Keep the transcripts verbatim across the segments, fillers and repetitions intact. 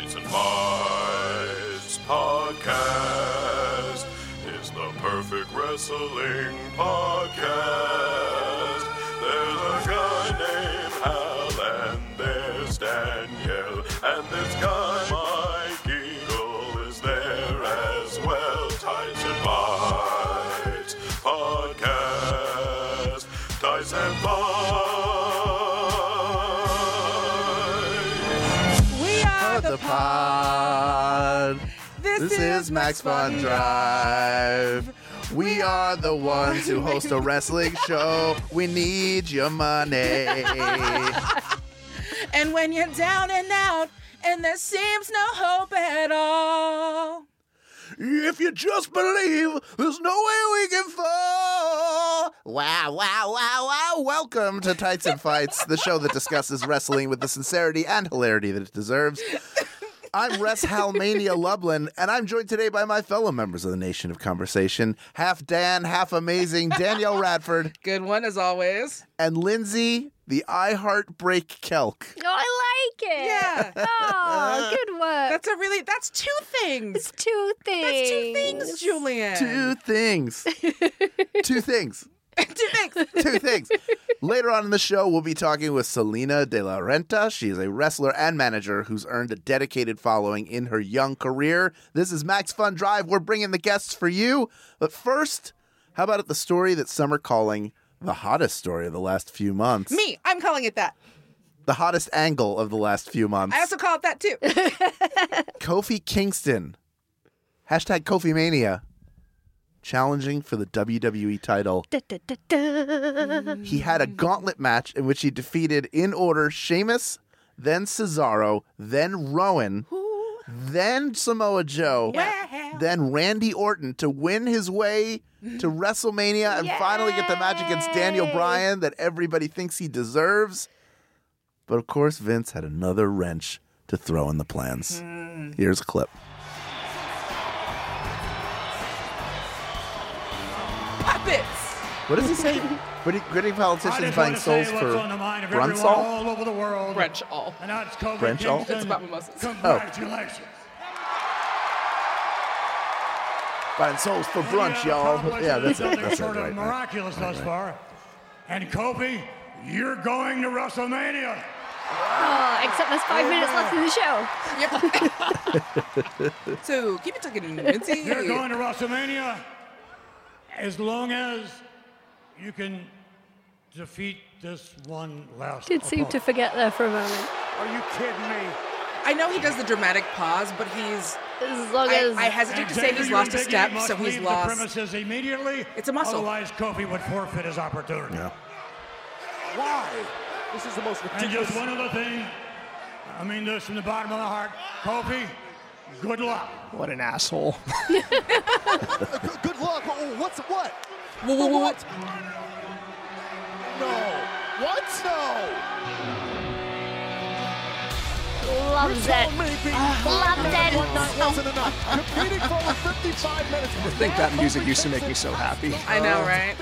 Tights and Fights podcast is the perfect wrestling podcast. There's a guy named Hal, and there's Danielle, and this guy Mike Eagle is there as well. Tights and Fights podcast. Tights and Fights. The pod. This, this is, is Max Fun Drive. We are the ones who host a wrestling show. We need your money. And when you're down and out, and there seems no hope at all, if you just believe, there's no way we can fall. Wow, wow, wow, wow. Welcome to Tights and Fights, the show that discusses wrestling with the sincerity and hilarity that it deserves. I'm Res Halmania Lublin, and I'm joined today by my fellow members of the Nation of Conversation, half Dan, half amazing, Danielle Radford. Good one, as always. And Lindsey, the I Heart Break Kelk. Oh, I like it. Yeah. Oh, good one. That's a really, that's two things. It's two things. That's two things, Julian. Two things. two things. Two things. Two things. Later on in the show, we'll be talking with Salina de la Renta. She is a wrestler and manager who's earned a dedicated following in her young career. This is Max Fun Drive. We're bringing the guests for you. But first, how about the story that some are calling the hottest story of the last few months? Me. I'm calling it that. The hottest angle of the last few months. I also call it that, too. Kofi Kingston. Hashtag Kofi Mania. Challenging for the W W E title. Da, da, da, da. He had a gauntlet match in which he defeated, in order, Sheamus, then Cesaro, then Rowan, Ooh. then Samoa Joe, yeah. then Randy Orton to win his way to WrestleMania and Yay. finally get the match against Daniel Bryan that everybody thinks he deserves. But of course, Vince had another wrench to throw in the plans. Mm. Here's a clip. What does he say? British politicians buying souls for Brunch all? Brunch all. Brunch all? It's about mimosas. Congratulations. Oh. Buying souls for brunch, y'all. Yeah, that's it. That's sort of miraculous thus far. And Kofi, you're going to WrestleMania. Oh, except there's five oh, minutes left in the show. Yep. So keep it talking, Lindsey. You're going to WrestleMania as long as you can defeat this one last time. Did seem to forget there for a moment. Are you kidding me? I know he does the dramatic pause, but he's... As long as... I, I hesitate to say he's lost a step, so he's lost... The premises immediately, it's a muscle. Otherwise, Kofi would forfeit his opportunity. Yeah. Why? This is the most ridiculous... And just one other thing. I mean this from the bottom of my heart. Kofi, good luck. What an asshole. good, good luck. What's what? Whoa, whoa, whoa, what? No. What? No. Loves it. Loves it. One night wasn't enough. Competing for over fifty-five minutes. I think that music used to make me so happy. I know, right?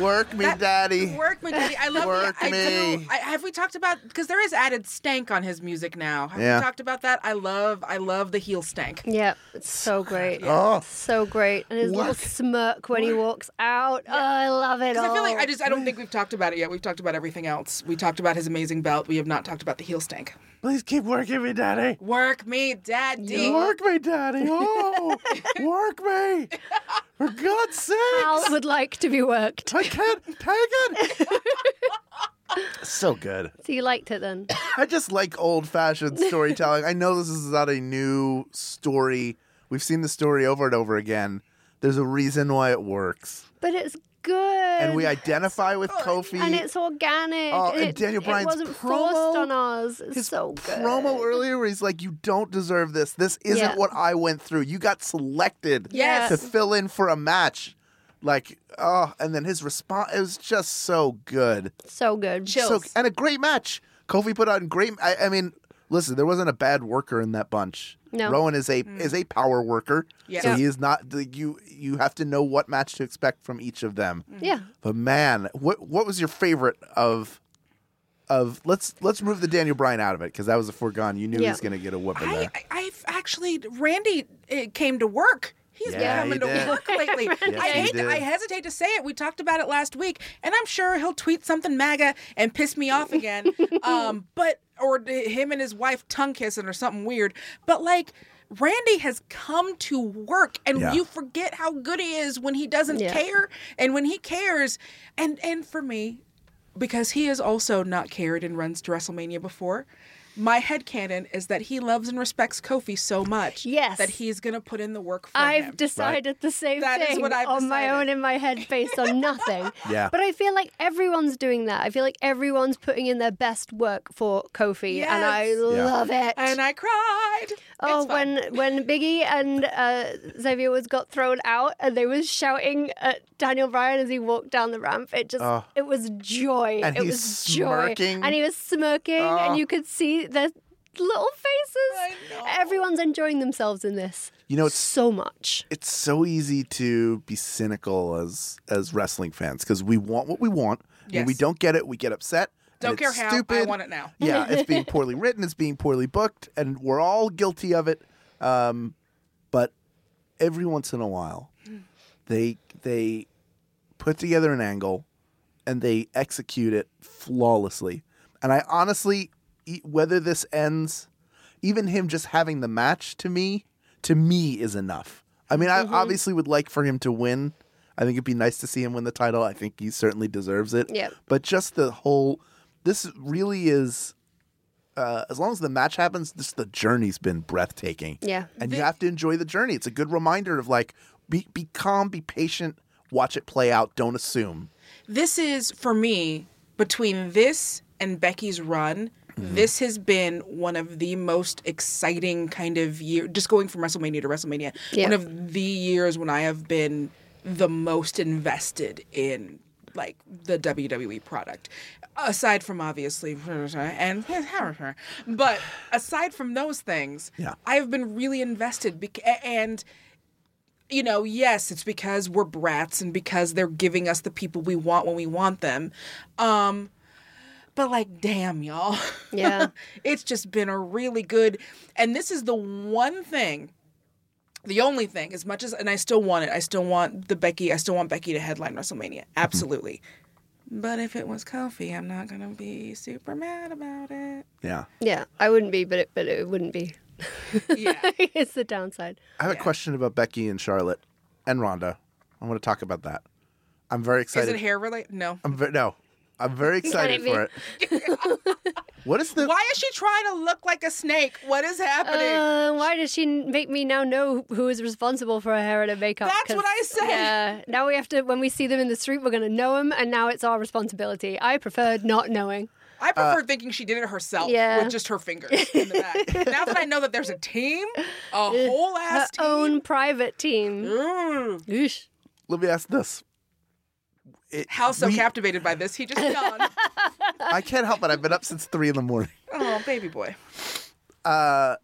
Work me, that, daddy. Work me, daddy. I love work the, me. I, I, have we talked about, because there is added stank on his music now. Have yeah. we talked about that? I love, I love the heel stank. Yeah, it's so great. Yeah. Oh, so great. And his work. little smirk when work. he walks out. Yeah. Oh, I love it. All. I feel like I just, I don't think we've talked about it yet. We've talked about everything else. We talked about his amazing belt. We have not talked about the heel stank. Please keep working me, daddy. Work me, daddy. Work me, daddy. Oh, work me. For God's sake. Hal would like to be worked. I can't take it. So good. So you liked it then? I just like old-fashioned storytelling. I know this is not a new story. We've seen the story over and over again. There's a reason why it works. But it's good. And we identify with Kofi. And it's organic. Oh, and it, Daniel Bryan's promo. It wasn't promo, forced on us. It's his so good. promo earlier where he's like, you don't deserve this. This isn't yeah. what I went through. You got selected yes. to fill in for a match. Like, oh, and then his response, it was just so good. So good. Chills. So, and a great match. Kofi put on great, I, I mean, listen, there wasn't a bad worker in that bunch. No. Rowan is a mm. is a power worker, yeah. so he is not. You you have to know what match to expect from each of them. Yeah. But man, what what was your favorite of of let's let's move the Daniel Bryan out of it because that was a foregone. You knew yeah. he was going to get a whooping there. I, I've actually Randy came to work. He's been yeah, coming he to work lately. yes, I hate. Did. I hesitate to say it. We talked about it last week, and I'm sure he'll tweet something MAGA and piss me off again. um, but or him and his wife tongue kissing or something weird. But like. Randy has come to work, and yeah. you forget how good he is when he doesn't yeah. care and when he cares. And and for me, because he has also not cared and runs to WrestleMania before, my headcanon is that he loves and respects Kofi so much yes. that he's going to put in the work for I've him. I've decided right? the same that thing is what I've on decided. My own in my head based on nothing. yeah. But I feel like everyone's doing that. I feel like everyone's putting in their best work for Kofi, yes. and I yeah. love it. And I cried. Oh, when, when Big E and uh, Xavier Woods got thrown out and they was shouting at Daniel Bryan as he walked down the ramp, it just, oh. it was joy. And it he's was smirking. Joy. And he was smirking, oh. and you could see their little faces. Everyone's enjoying themselves in this. You know, it's so much. It's so easy to be cynical as as wrestling fans because we want what we want. Yes. When we don't get it, we get upset. Don't care how. Stupid. I want it now. Yeah, it's being poorly written. It's being poorly booked, and we're all guilty of it. Um, but every once in a while, they they put together an angle, and they execute it flawlessly. And I honestly. Whether this ends, even him just having the match to me, to me is enough. I mean, mm-hmm. I obviously would like for him to win. I think it'd be nice to see him win the title. I think he certainly deserves it. Yep. But just the whole, this really is, uh, as long as the match happens, just the journey's been breathtaking. Yeah. And the- you have to enjoy the journey. It's a good reminder of like, be, be calm, be patient, watch it play out, don't assume. This is, for me, between this and Becky's run, mm-hmm. this has been one of the most exciting kind of year, just going from WrestleMania to WrestleMania, yeah. one of the years when I have been the most invested in, like, the W W E product. Aside from, obviously, and but aside from those things, yeah. I have been really invested. Be- and... You know, yes, it's because we're brats and because they're giving us the people we want when we want them. Um, but like, damn, y'all. Yeah. It's just been a really good. And this is the one thing, the only thing, as much as, and I still want it. I still want the Becky. I still want Becky to headline WrestleMania. Absolutely. But if it was Kofi, I'm not going to be super mad about it. Yeah. Yeah, I wouldn't be, but it, but it wouldn't be. Yeah, it's the downside. I have yeah. a question about Becky and Charlotte and Rhonda. I want to talk about that. I'm very excited. Is it hair related? No. I'm ve- no. I'm very excited for it. What is the? Why is she trying to look like a snake? What is happening? Uh, why does she make me now know who is responsible for her hair and her makeup? That's what I said. Yeah. Now we have to. When we see them in the street, we're going to know them, and now it's our responsibility. I preferred not knowing. I prefer uh, thinking she did it herself yeah. with just her fingers in the back. Now that I know that there's a team, a whole ass team. Her own private team. Mm. Let me ask this. It, How so we, captivated by this, he just yawned. I can't help it. I've been up since three in the morning. Oh, baby boy. Uh,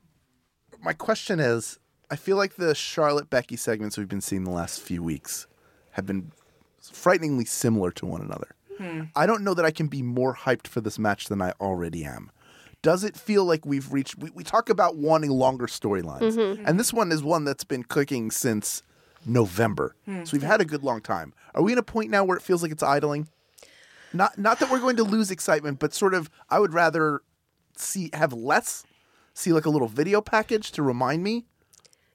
my question is, I feel like the Charlotte-Becky segments we've been seeing the last few weeks have been frighteningly similar to one another. Hmm. I don't know that I can be more hyped for this match than I already am. Does it feel like we've reached... We, we talk about wanting longer storylines. Mm-hmm. And this one is one that's been cooking since November. Hmm. So we've had a good long time. Are we at a point now where it feels like it's idling? Not not that we're going to lose excitement, but sort of I would rather see have less, see like a little video package to remind me,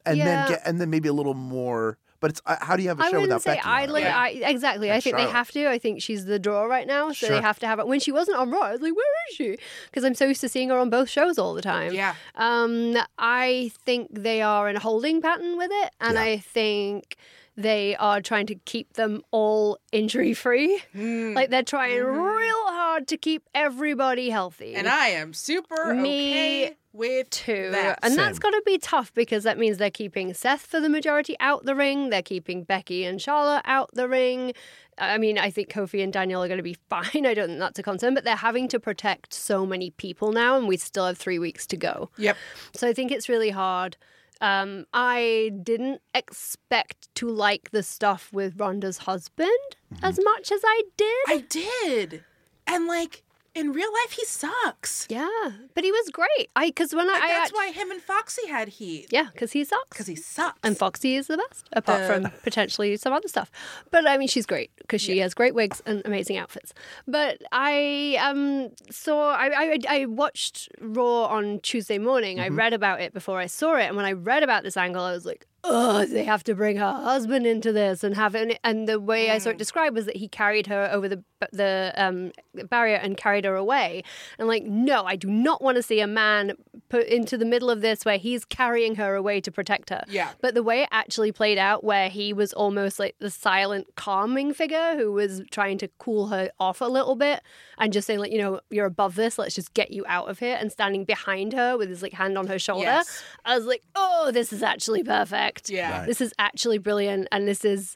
and yeah. then get and then maybe a little more... But it's uh, how do you have a I show without Becky? I wouldn't say idling. Right? Exactly. And I think Charlotte. They have to. I think she's the draw right now, so sure. they have to have it. When she wasn't on Raw, I was like, where is she? Because I'm so used to seeing her on both shows all the time. Yeah. Um, I think they are in a holding pattern with it, and yeah. I think they are trying to keep them all injury-free. Mm. Like, they're trying mm. real hard to keep everybody healthy. And I am super Me okay. with two. That. And Same. That's got to be tough because that means they're keeping Seth for the majority out the ring. They're keeping Becky and Charlotte out the ring. I mean, I think Kofi and Daniel are going to be fine. I don't think that's a concern, but they're having to protect so many people now, and we still have three weeks to go. Yep. So I think it's really hard. Um, I didn't expect to like the stuff with Rhonda's husband mm-hmm. as much as I did. I did. And like... in real life, he sucks. Yeah, but he was great. I because when like I that's I, why him and Foxy had heat. Yeah, because he sucks. Because he sucks. And Foxy is the best, apart uh, from potentially some other stuff. But I mean, she's great because she yeah. has great wigs and amazing outfits. But I um saw I I, I watched Raw on Tuesday morning. Mm-hmm. I read about it before I saw it, and when I read about this angle, I was like, oh, they have to bring her husband into this and have it. And the way I saw it described was that he carried her over the the um, barrier and carried her away. And like, no, I do not want to see a man put into the middle of this where he's carrying her away to protect her. Yeah. But the way it actually played out, where he was almost like the silent calming figure who was trying to cool her off a little bit and just saying like, you know, you're above this. Let's just get you out of here. And standing behind her with his like hand on her shoulder. Yes. I was like, oh, this is actually perfect. Yeah, right. This is actually brilliant, and this is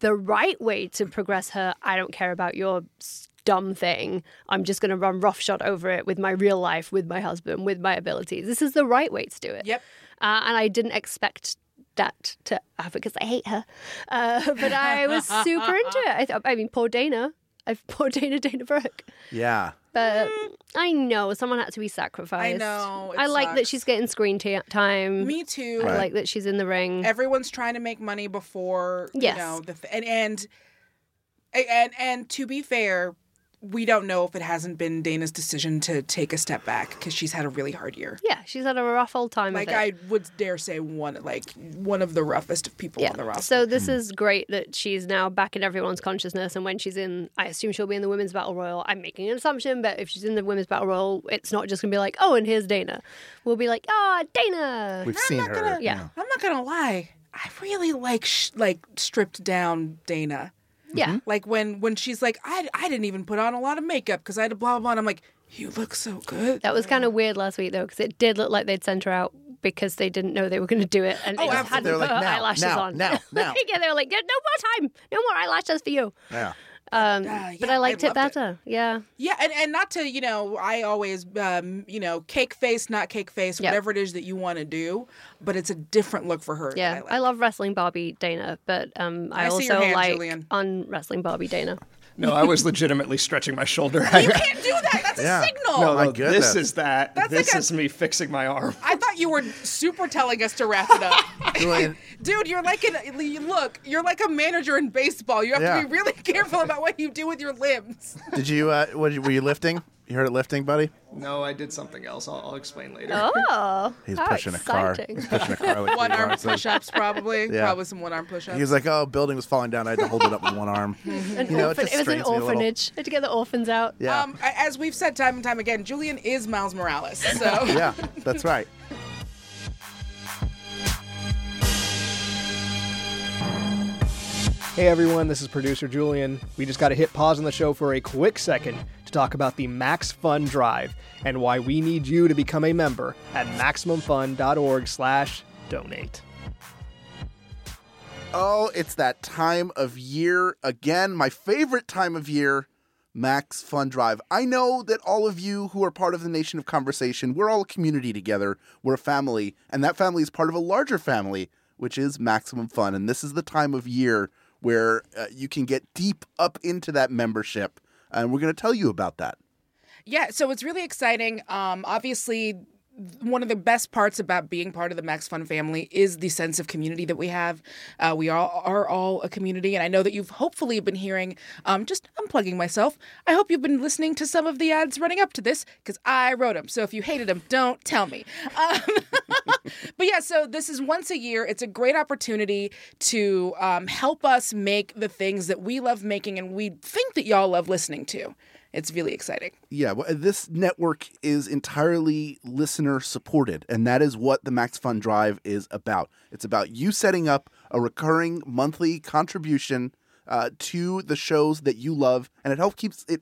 the right way to progress her. I don't care about your dumb thing. I'm just going to run roughshod over it with my real life, with my husband, with my abilities. This is the right way to do it. Yep. Uh, and I didn't expect that to happen because I hate her, uh, but I was super into it. I, th- I mean, poor Dana. I've poor Dana Dana Brooke. Yeah. But mm. I know someone had to be sacrificed. I know. I like sucks. that she's getting screen t- time. Me too. I right. like that she's in the ring. Everyone's trying to make money before, yes. you know, the th- and, and and and to be fair, we don't know if it hasn't been Dana's decision to take a step back because she's had a really hard year. Yeah, she's had a rough old time. Like of it. I would dare say one, like one of the roughest of people yeah. on the roster. So this mm. is great that she's now back in everyone's consciousness. And when she's in, I assume she'll be in the Women's Battle Royal. I'm making an assumption, but if she's in the Women's Battle Royal, it's not just gonna be like, oh, and here's Dana. We'll be like, ah, oh, Dana. We've I'm seen her. Gonna, yeah, now. I'm not gonna lie. I really like sh- like stripped down Dana. Yeah. Mm-hmm. Like when, when she's like, I, I didn't even put on a lot of makeup because I had to blah, blah, blah. And I'm like, you look so good. That was kind of weird last week, though, because it did look like they'd sent her out because they didn't know they were going to do it. And oh, they just hadn't put like, her now, eyelashes now, on. Now, now. Yeah, they were like, no more time. No more eyelashes for you. Yeah. Um, uh, yeah, but I liked I it better. It. Yeah. Yeah. And, and not to, you know, I always, um, you know, cake face, not cake face, yep. whatever it is that you want to do. But it's a different look for her. Yeah. I, like. I love wrestling Barbie Dana, but um, I, I also hand, like Julian. on wrestling Barbie Dana. No, I was legitimately stretching my shoulder. You can't do that. That's yeah. a signal. No, no this is that. That's this like a, is me fixing my arm. I thought you were super telling us to wrap it up. Dude, you're like an look. You're like a manager in baseball. You have yeah. to be really careful about what you do with your limbs. Did you? Uh, what, were you lifting? You heard it lifting, buddy? No, I did something else. I'll, I'll explain later. Oh, he's pushing exciting. a car. He's pushing a car. Like one arm push-ups, probably. Yeah. Probably some one arm push-ups. He was like, "Oh, building was falling down. I had to hold it up with one arm." An you know, orphan. It, it was an orphanage. I had to get the orphans out. Yeah. Um, as we've said time and time again, Julian is Miles Morales. So yeah, that's right. Hey everyone, this is producer Julian. We just got to hit pause on the show for a quick second to talk about the Max Fun Drive and why we need you to become a member at maximum fun dot org slash donate. Oh, it's that time of year again, my favorite time of year, Max Fun Drive. I know that all of you who are part of the Nation of Conversation, we're all a community together, we're a family, and that family is part of a larger family, which is Maximum Fun, and this is the time of year where uh, you can get deep up into that membership. And we're going to tell you about that. Yeah, so it's really exciting. Um, obviously, one of the best parts about being part of the Max Fun family is the sense of community that we have. Uh, we all are all a community. And I know that you've hopefully been hearing, um, just unplugging myself, I hope you've been listening to some of the ads running up to this because I wrote them. So if you hated them, don't tell me. Um, but yeah, so this is once a year. It's a great opportunity to um, help us make the things that we love making and we think that y'all love listening to. It's really exciting. Yeah, well, this network is entirely listener supported, and that is what the Max Fun Drive is about. It's about you setting up a recurring monthly contribution uh, to the shows that you love, and it helps keeps it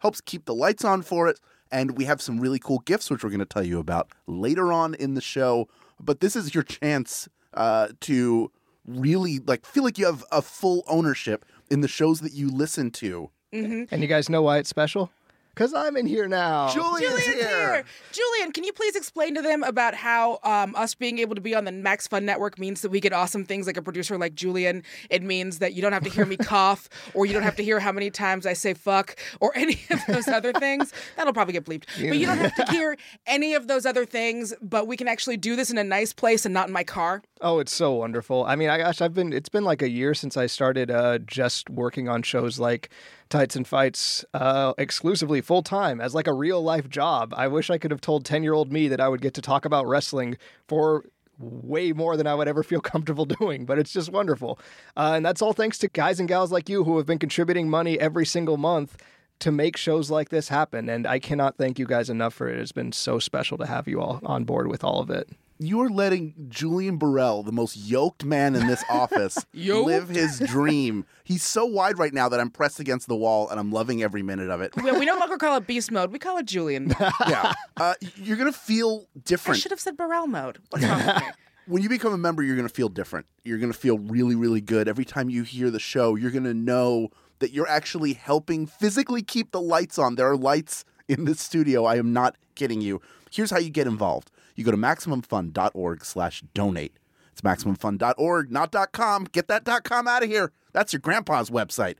helps keep the lights on for it. And we have some really cool gifts, which we're going to tell you about later on in the show. But this is your chance uh, to really like feel like you have a full ownership in the shows that you listen to. Mm-hmm. And you guys know why it's special? Because I'm in here now. Julian's, Julian's here. here. Julian, can you please explain to them about how um, us being able to be on the Max Fun Network means that we get awesome things like a producer like Julian. It means that you don't have to hear me cough, or you don't have to hear how many times I say fuck, or any of those other things. That'll probably get bleeped. Yeah. But you don't have to hear any of those other things, but we can actually do this in a nice place and not in my car. Oh, it's so wonderful. I mean, I gosh, I've been, it's been like a year since I started uh, just working on shows like Tights and Fights uh, exclusively full time as like a real life job. I wish I could have told ten year old me that I would get to talk about wrestling for way more than I would ever feel comfortable doing, but it's just wonderful. Uh, and that's all thanks to guys and gals like you who have been contributing money every single month to make shows like this happen. And I cannot thank you guys enough for it. It's been so special to have you all on board with all of it. You're letting Julian Burrell, the most yoked man in this office, live his dream. He's so wide right now that I'm pressed against the wall, and I'm loving every minute of it. We, we no longer call it beast mode. We call it Julian. Yeah. Uh, you're going to feel different. I should have said Burrell mode. What's wrong with me? When you become a member, you're going to feel different. You're going to feel really, really good. Every time you hear the show, you're going to know that you're actually helping physically keep the lights on. There are lights in this studio. I am not kidding you. Here's how you get involved. You go to MaximumFun.org slash donate. It's MaximumFun dot org, not .com. Get that .com out of here. That's your grandpa's website.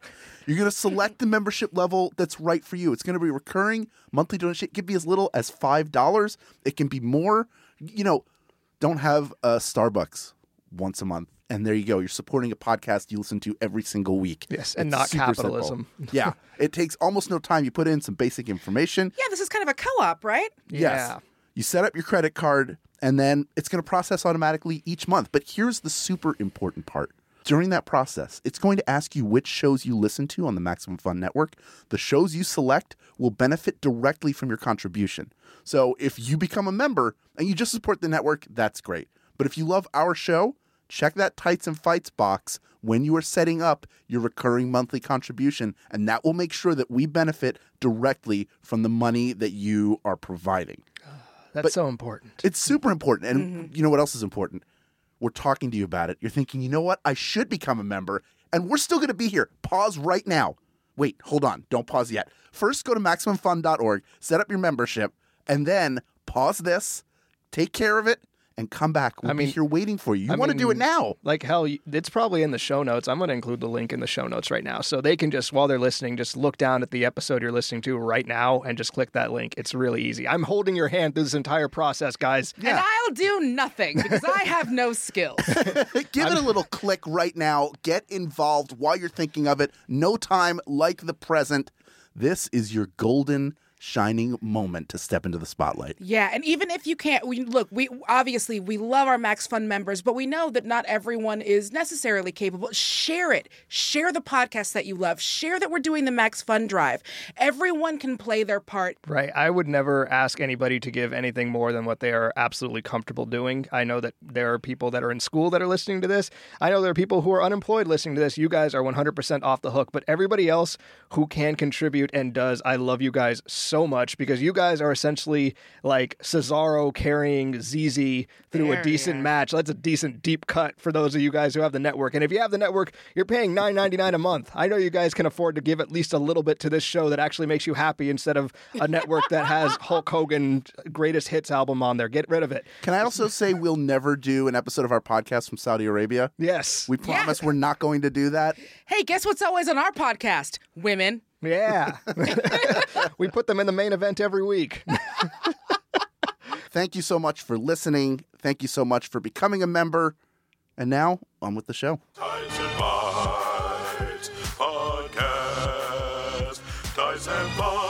You're going to select the membership level that's right for you. It's going to be recurring, monthly donation. It can be as little as five dollars. It can be more. You know, don't have a Starbucks once a month. And there you go. You're supporting a podcast you listen to every single week. Yes, and it's not capitalism. Yeah. It takes almost no time. You put in some basic information. Yeah, this is kind of a co-op, right? Yes. Yeah. You set up your credit card, and then it's going to process automatically each month. But here's the super important part. During that process, it's going to ask you which shows you listen to on the Maximum Fun Network. The shows you select will benefit directly from your contribution. So if you become a member and you just support the network, that's great. But if you love our show, check that Tights and Fights box when you are setting up your recurring monthly contribution, and that will make sure that we benefit directly from the money that you are providing. That's but so important. It's super important. And mm-hmm. You know what else is important? We're talking to you about it. You're thinking, you know what? I should become a member, and we're still going to be here. Pause right now. Wait, hold on. Don't pause yet. First, go to Maximum Fun dot org, set up your membership, and then pause this, take care of it, and come back. We'll I mean, be here waiting for you. You I want mean, to do it now. Like hell, it's probably in the show notes. I'm going to include the link in the show notes right now. So they can just, while they're listening, just look down at the episode you're listening to right now and just click that link. It's really easy. I'm holding your hand through this entire process, guys. Yeah. And I'll do nothing because I have no skills. Give I'm... it a little click right now. Get involved while you're thinking of it. No time like the present. This is your golden shining moment to step into the spotlight. Yeah, and even if you can't, we, look, we obviously, we love our Max Fun members, but we know that not everyone is necessarily capable. Share it. Share the podcast that you love. Share that we're doing the Max Fun Drive. Everyone can play their part. Right. I would never ask anybody to give anything more than what they are absolutely comfortable doing. I know that there are people that are in school that are listening to this. I know there are people who are unemployed listening to this. You guys are one hundred percent off the hook, but everybody else who can contribute and does, I love you guys so so much, because you guys are essentially like Cesaro carrying Z Z through there a decent match. That's a decent deep cut for those of you guys who have the network. And if you have the network, you're paying nine ninety-nine a month. I know you guys can afford to give at least a little bit to this show that actually makes you happy instead of a network that has Hulk Hogan greatest hits album on there. Get rid of it. Can I also say we'll never do an episode of our podcast from Saudi Arabia? Yes. We promise yeah. we're not going to do that. Hey, guess what's always on our podcast? Women. Yeah. We put them in the main event every week. Thank you so much for listening. Thank you so much for becoming a member. And now, on with the show. Tights and Fights Podcast. Tights and Fights.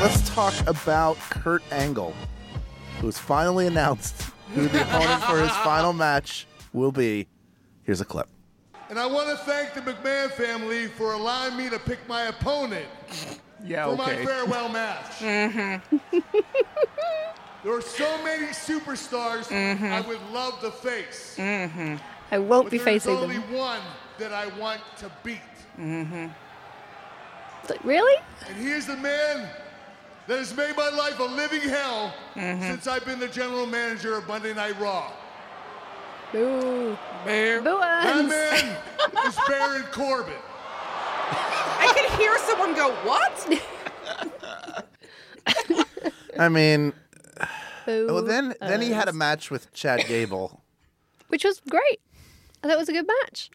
Let's talk about Kurt Angle, who has finally announced who the opponent for his final match will be. Here's a clip. And I want to thank the McMahon family for allowing me to pick my opponent yeah, for okay. my farewell match. Mm-hmm. There are so many superstars mm-hmm. I would love to face. Mm-hmm. I won't but be facing them. There's only one that I want to beat. Mm-hmm. Really? And here's the man that has made my life a living hell mm-hmm. since I've been the general manager of Monday Night Raw. Boo. Bear. Boo-uns. My man is Baron Corbin. hear someone go, what? I mean, Who well, then, then he had a match with Chad Gable. Which was great. I thought it was a good match.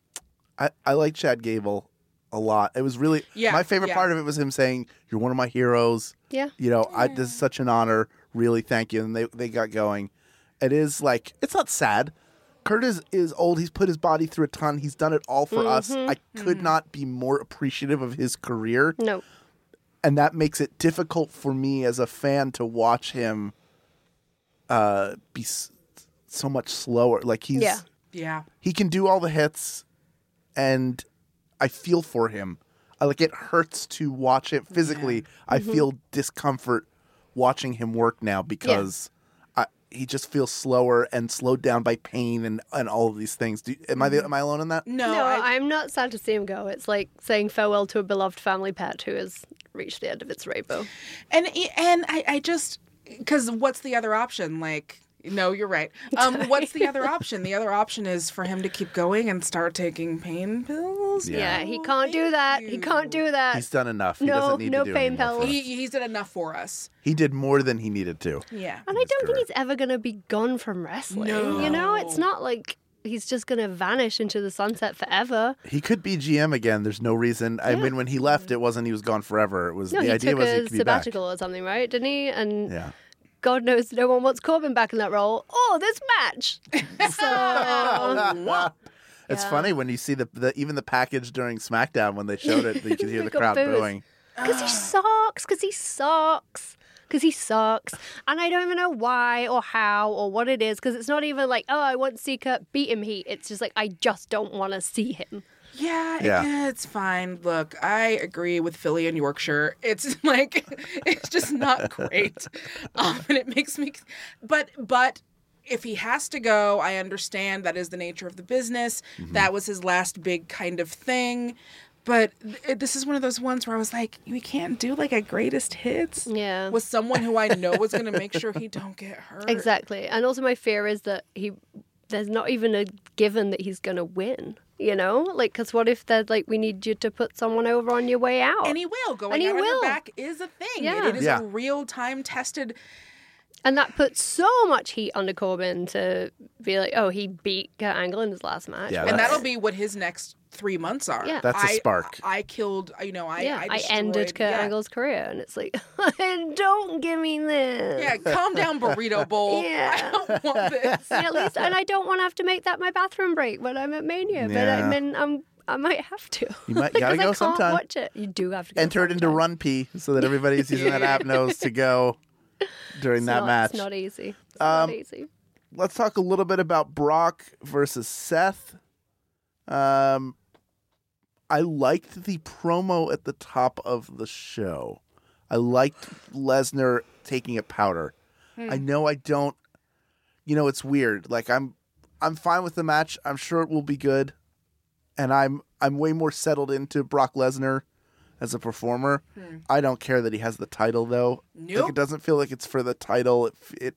I, I like Chad Gable a lot. It was really, yeah, my favorite yeah. part of it was him saying, you're one of my heroes. Yeah. You know, yeah. I, this is such an honor. Really, thank you. And they, they got going. It is like, it's not sad. Kurt is, is old. He's put his body through a ton. He's done it all for mm-hmm. us. I could mm-hmm. not be more appreciative of his career. No. And that makes it difficult for me as a fan to watch him uh, be s- so much slower. Like he's, yeah. yeah, he can do all the hits and I feel for him. I, like it hurts to watch it physically. Yeah. I mm-hmm. feel discomfort watching him work now because yeah. I, he just feels slower and slowed down by pain and, and all of these things. Do, am, mm-hmm. I the, am I alone in that? No, no I, I'm not sad to see him go. It's like saying farewell to a beloved family pet who has reached the end of its rainbow. And, and I, I just, because what's the other option? Like... No, you're right. Um, what's the other option? The other option is for him to keep going and start taking pain pills. Yeah, yeah he can't do that. You. He can't do that. He's done enough. He no, doesn't need no to do pain pills. He, he's done enough for us. He did more than he needed to. Yeah. And I don't career. think he's ever going to be gone from wrestling. No. You know, it's not like he's just going to vanish into the sunset forever. He could be G M again. There's no reason. Yeah. I mean, when he left, it wasn't he was gone forever. It was no, the idea was he could be back. He took a sabbatical or something, right? Didn't he? And yeah. God knows no one wants Corbin back in that role. Oh, this match. So, it's yeah. funny when you see the, the even the package during SmackDown when they showed it, you could hear the crowd booing. Because he sucks, because he sucks, because he sucks. And I don't even know why or how or what it is, because it's not even like, oh, I want to see Kurt beat him heat. It's just like, I just don't want to see him. Yeah, yeah, it's fine. Look, I agree with Philly and Yorkshire. It's like, it's just not great. Um, and it makes me, but, but if he has to go, I understand that is the nature of the business. Mm-hmm. That was his last big kind of thing. But th- this is one of those ones where I was like, we can't do like a greatest hits yeah. with someone who I know is going to make sure he don't get hurt. Exactly. And also my fear is that he, there's not even a given that he's going to win. You know, like, because what if they're like, we need you to put someone over on your way out? And he will. Going and he out will. On your back is a thing. Yeah. It, it is yeah. a real-time tested. And that puts so much heat under Corbin to be like, oh, he beat Kurt Angle in his last match. Yeah, and that'll be what his next three months are. Yeah. That's a spark. I, I killed, you know, I yeah, I, I ended Kurt yeah. Angle's career. And it's like, don't give me this. Yeah, calm down, burrito bowl. Yeah. I don't want this. And at least, and I don't want to have to make that my bathroom break when I'm at Mania. Yeah. But I mean, I'm... I might have to. You might gotta go I can't sometime. Watch it. You do have to. Go Enter sometime. It into Run P so that everybody who's using that app knows to go during it's that not, match. It's not easy. It's um, not easy. Let's talk a little bit about Brock versus Seth. Um, I liked the promo at the top of the show. I liked Lesnar taking a powder. Hmm. I know I don't. You know, it's weird. Like I'm, I'm fine with the match. I'm sure it will be good, and I'm I'm way more settled into Brock Lesnar as a performer. Hmm. I don't care that he has the title though. Nope. Like it doesn't feel like it's for the title. It, it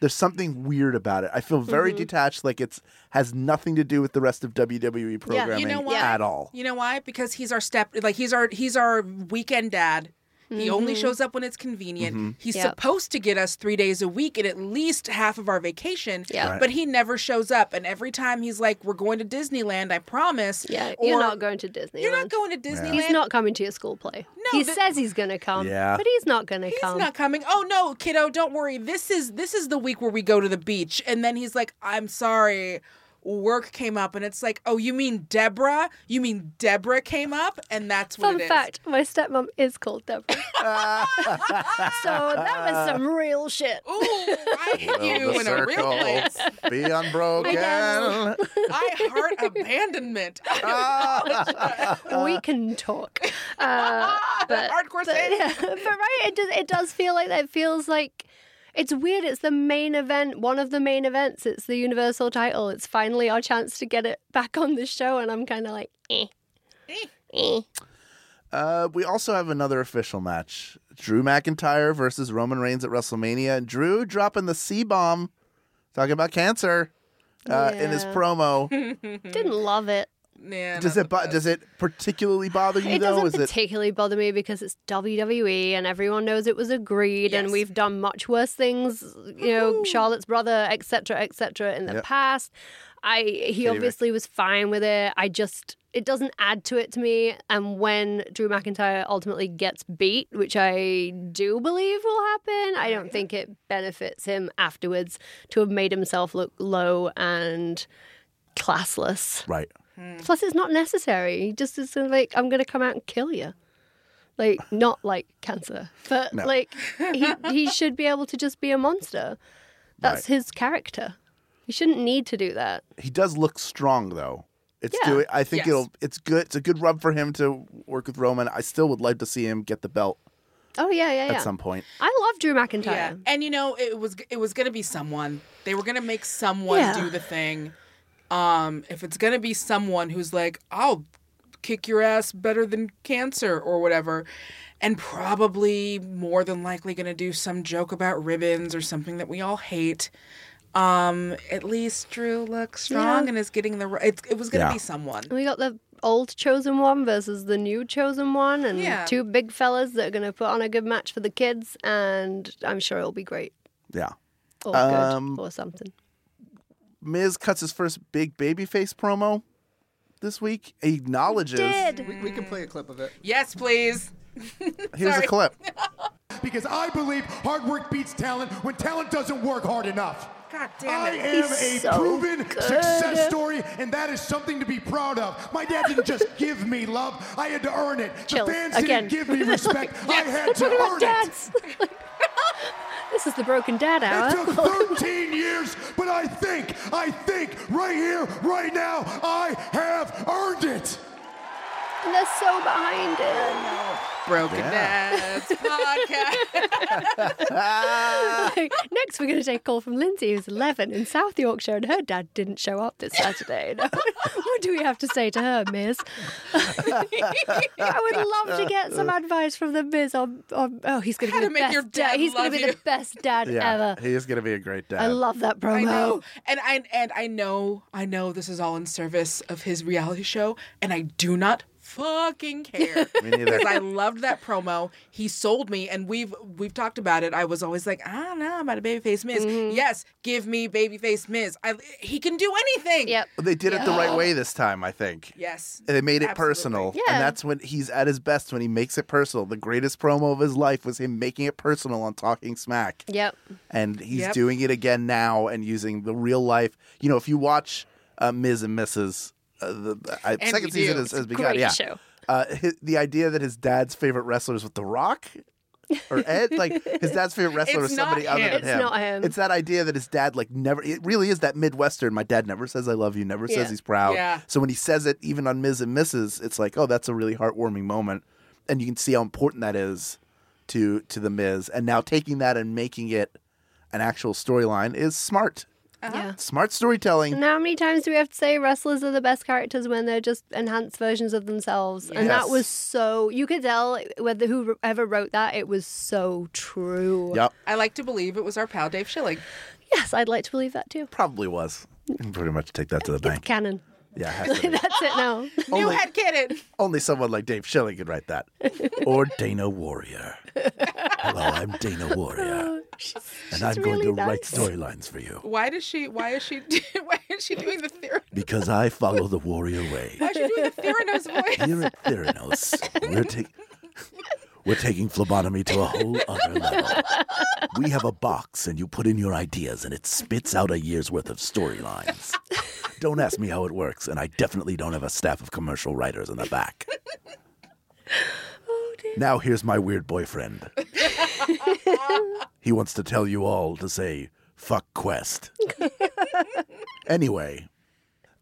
There's something weird about it. I feel very mm-hmm. detached, like it's has nothing to do with the rest of W W E programming yeah. you know why? at all. You know why? Because he's our step, like he's our he's our weekend dad. Mm-hmm. He only shows up when it's convenient. Mm-hmm. He's yep. supposed to get us three days a week and at least half of our vacation, yep. right. but he never shows up. And every time he's like, we're going to Disneyland, I promise. Yeah, or, you're not going to Disneyland. You're not going to Disneyland. Yeah. He's not coming to your school play. No, he th- says he's going to come, yeah. but he's not going to come. He's not coming. Oh, no, kiddo, don't worry. This is this is the week where we go to the beach. And then he's like, I'm sorry. Work came up, and it's like, oh, you mean Deborah? You mean Deborah came up, and that's what Fun it is. Fun fact, my stepmom is called Deborah. So that was some real shit. Ooh, I hit you in circle. A real place. Be unbroken. I, I heart abandonment. We can talk. Uh, but, Hardcore but, yeah, but right, it does, it does feel like that. It feels like... It's weird. It's the main event, one of the main events. It's the Universal title. It's finally our chance to get it back on the show, and I'm kind of like, eh. eh. Uh, we also have another official match. Drew McIntyre versus Roman Reigns at WrestleMania. And Drew dropping the C-bomb, talking about cancer uh, yeah. in his promo. Didn't love it. Yeah, does it bo- does it particularly bother you it though? Doesn't is it doesn't particularly bother me because it's W W E and everyone knows it was agreed, yes. and we've done much worse things, you know, Woo-hoo. Charlotte's brother, et cetera, et cetera, in the yep. past. I he Can obviously was fine with it. I just it doesn't add to it to me. And when Drew McIntyre ultimately gets beat, which I do believe will happen, I don't think it benefits him afterwards to have made himself look low and classless. Right. Hmm. Plus, it's not necessary. He just is sort of like, I'm going to come out and kill you. Like, not like cancer, but no. like he he should be able to just be a monster. That's right. His character. He shouldn't need to do that. He does look strong, though. It's yeah. doing. I think yes. it'll. It's good. It's a good rub for him to work with Roman. I still would like to see him get the belt. Oh yeah, yeah, yeah. At some point. I love Drew McIntyre. Yeah. And you know, it was it was going to be someone. They were going to make someone yeah. do the thing. Um, if it's going to be someone who's like, I'll kick your ass better than cancer or whatever, and probably more than likely going to do some joke about ribbons or something that we all hate. Um, at least Drew looks strong yeah. and is getting the. It, it was going to yeah. be someone. We got the old chosen one versus the new chosen one, and yeah. two big fellas that are going to put on a good match for the kids, and I'm sure it'll be great. Yeah, or um, good or something. Miz cuts his first big babyface promo this week. He acknowledges. He did. We, we can play a clip of it. Yes, please. Here's Sorry. a clip. Because I believe hard work beats talent when talent doesn't work hard enough. God damn it. I am He's a so proven good. success story, and that is something to be proud of. My dad didn't just give me love. I had to earn it. Chill. The fans Again. didn't give me respect. like, yes, I had to earn dads. it. This is the broken dad hour. It took thirteen years, but I think, I think right here, right now, I have earned it. And they're so behind him. Broken yeah. Dads podcast. Like, next, we're going to take a call from Lindsey, who's eleven in South Yorkshire, and her dad didn't show up this Saturday. No. What do we have to say to her, Miz? I would love to get some advice from the Miz on, on oh, he's going to be the best dad. He's going to be the best dad ever. He is going to be a great dad. I love that promo. I know. And I and I know I know this is all in service of his reality show, and I do not. Fucking care. Me neither. Because I loved that promo. He sold me, and we've we've talked about it. I was always like, I don't know about a babyface Miz. Mm-hmm. Yes, give me babyface Miz. I, he can do anything. Yep. They did yep. it the right way this time, I think. Yes. And they made it Absolutely. personal. Yeah. And that's when he's at his best, when he makes it personal. The greatest promo of his life was him making it personal on Talking Smack. Yep. And he's yep. doing it again now and using the real life. You know, if you watch uh, Miz and Missus Uh, the, the uh, second season has, has begun. Great yeah, show. Uh, his, the idea that his dad's favorite wrestler is with The Rock or Ed, like his dad's favorite wrestler is somebody other than it's him. It's not him. It's that idea that his dad, like, never. It really is that Midwestern. My dad never says I love you, never yeah. says he's proud. Yeah. So when he says it, even on Miz and Missus, it's like, oh, that's a really heartwarming moment, and you can see how important that is to to the Miz. And now taking that and making it an actual storyline is smart. Uh-huh. Yeah. Smart storytelling. And how many times do we have to say wrestlers are the best characters when they're just enhanced versions of themselves? Yes. And that was so... You could tell whether whoever wrote that, it was so true. Yep. I like to believe it was our pal Dave Schilling. Yes, I'd like to believe that too. Probably was. You can pretty much take that to the bank. It's canon. Yeah, it has to be. That's it now. New head canon. Only someone like Dave Schilling could write that. Or Dana Warrior. Hello, I'm Dana Warrior. She's, and she's I'm going really to nice. write storylines for you. Why does she? Why is she? Why is she doing the Theranos? Because I follow the warrior way. Why is she doing the Theranos voice? Here at Theranos, we're taking we're taking phlebotomy to a whole other level. We have a box, and you put in your ideas, and it spits out a year's worth of storylines. Don't ask me how it works, and I definitely don't have a staff of commercial writers in the back. Oh, dear. Now here's my weird boyfriend. He wants to tell you all to say, fuck Quest. Anyway,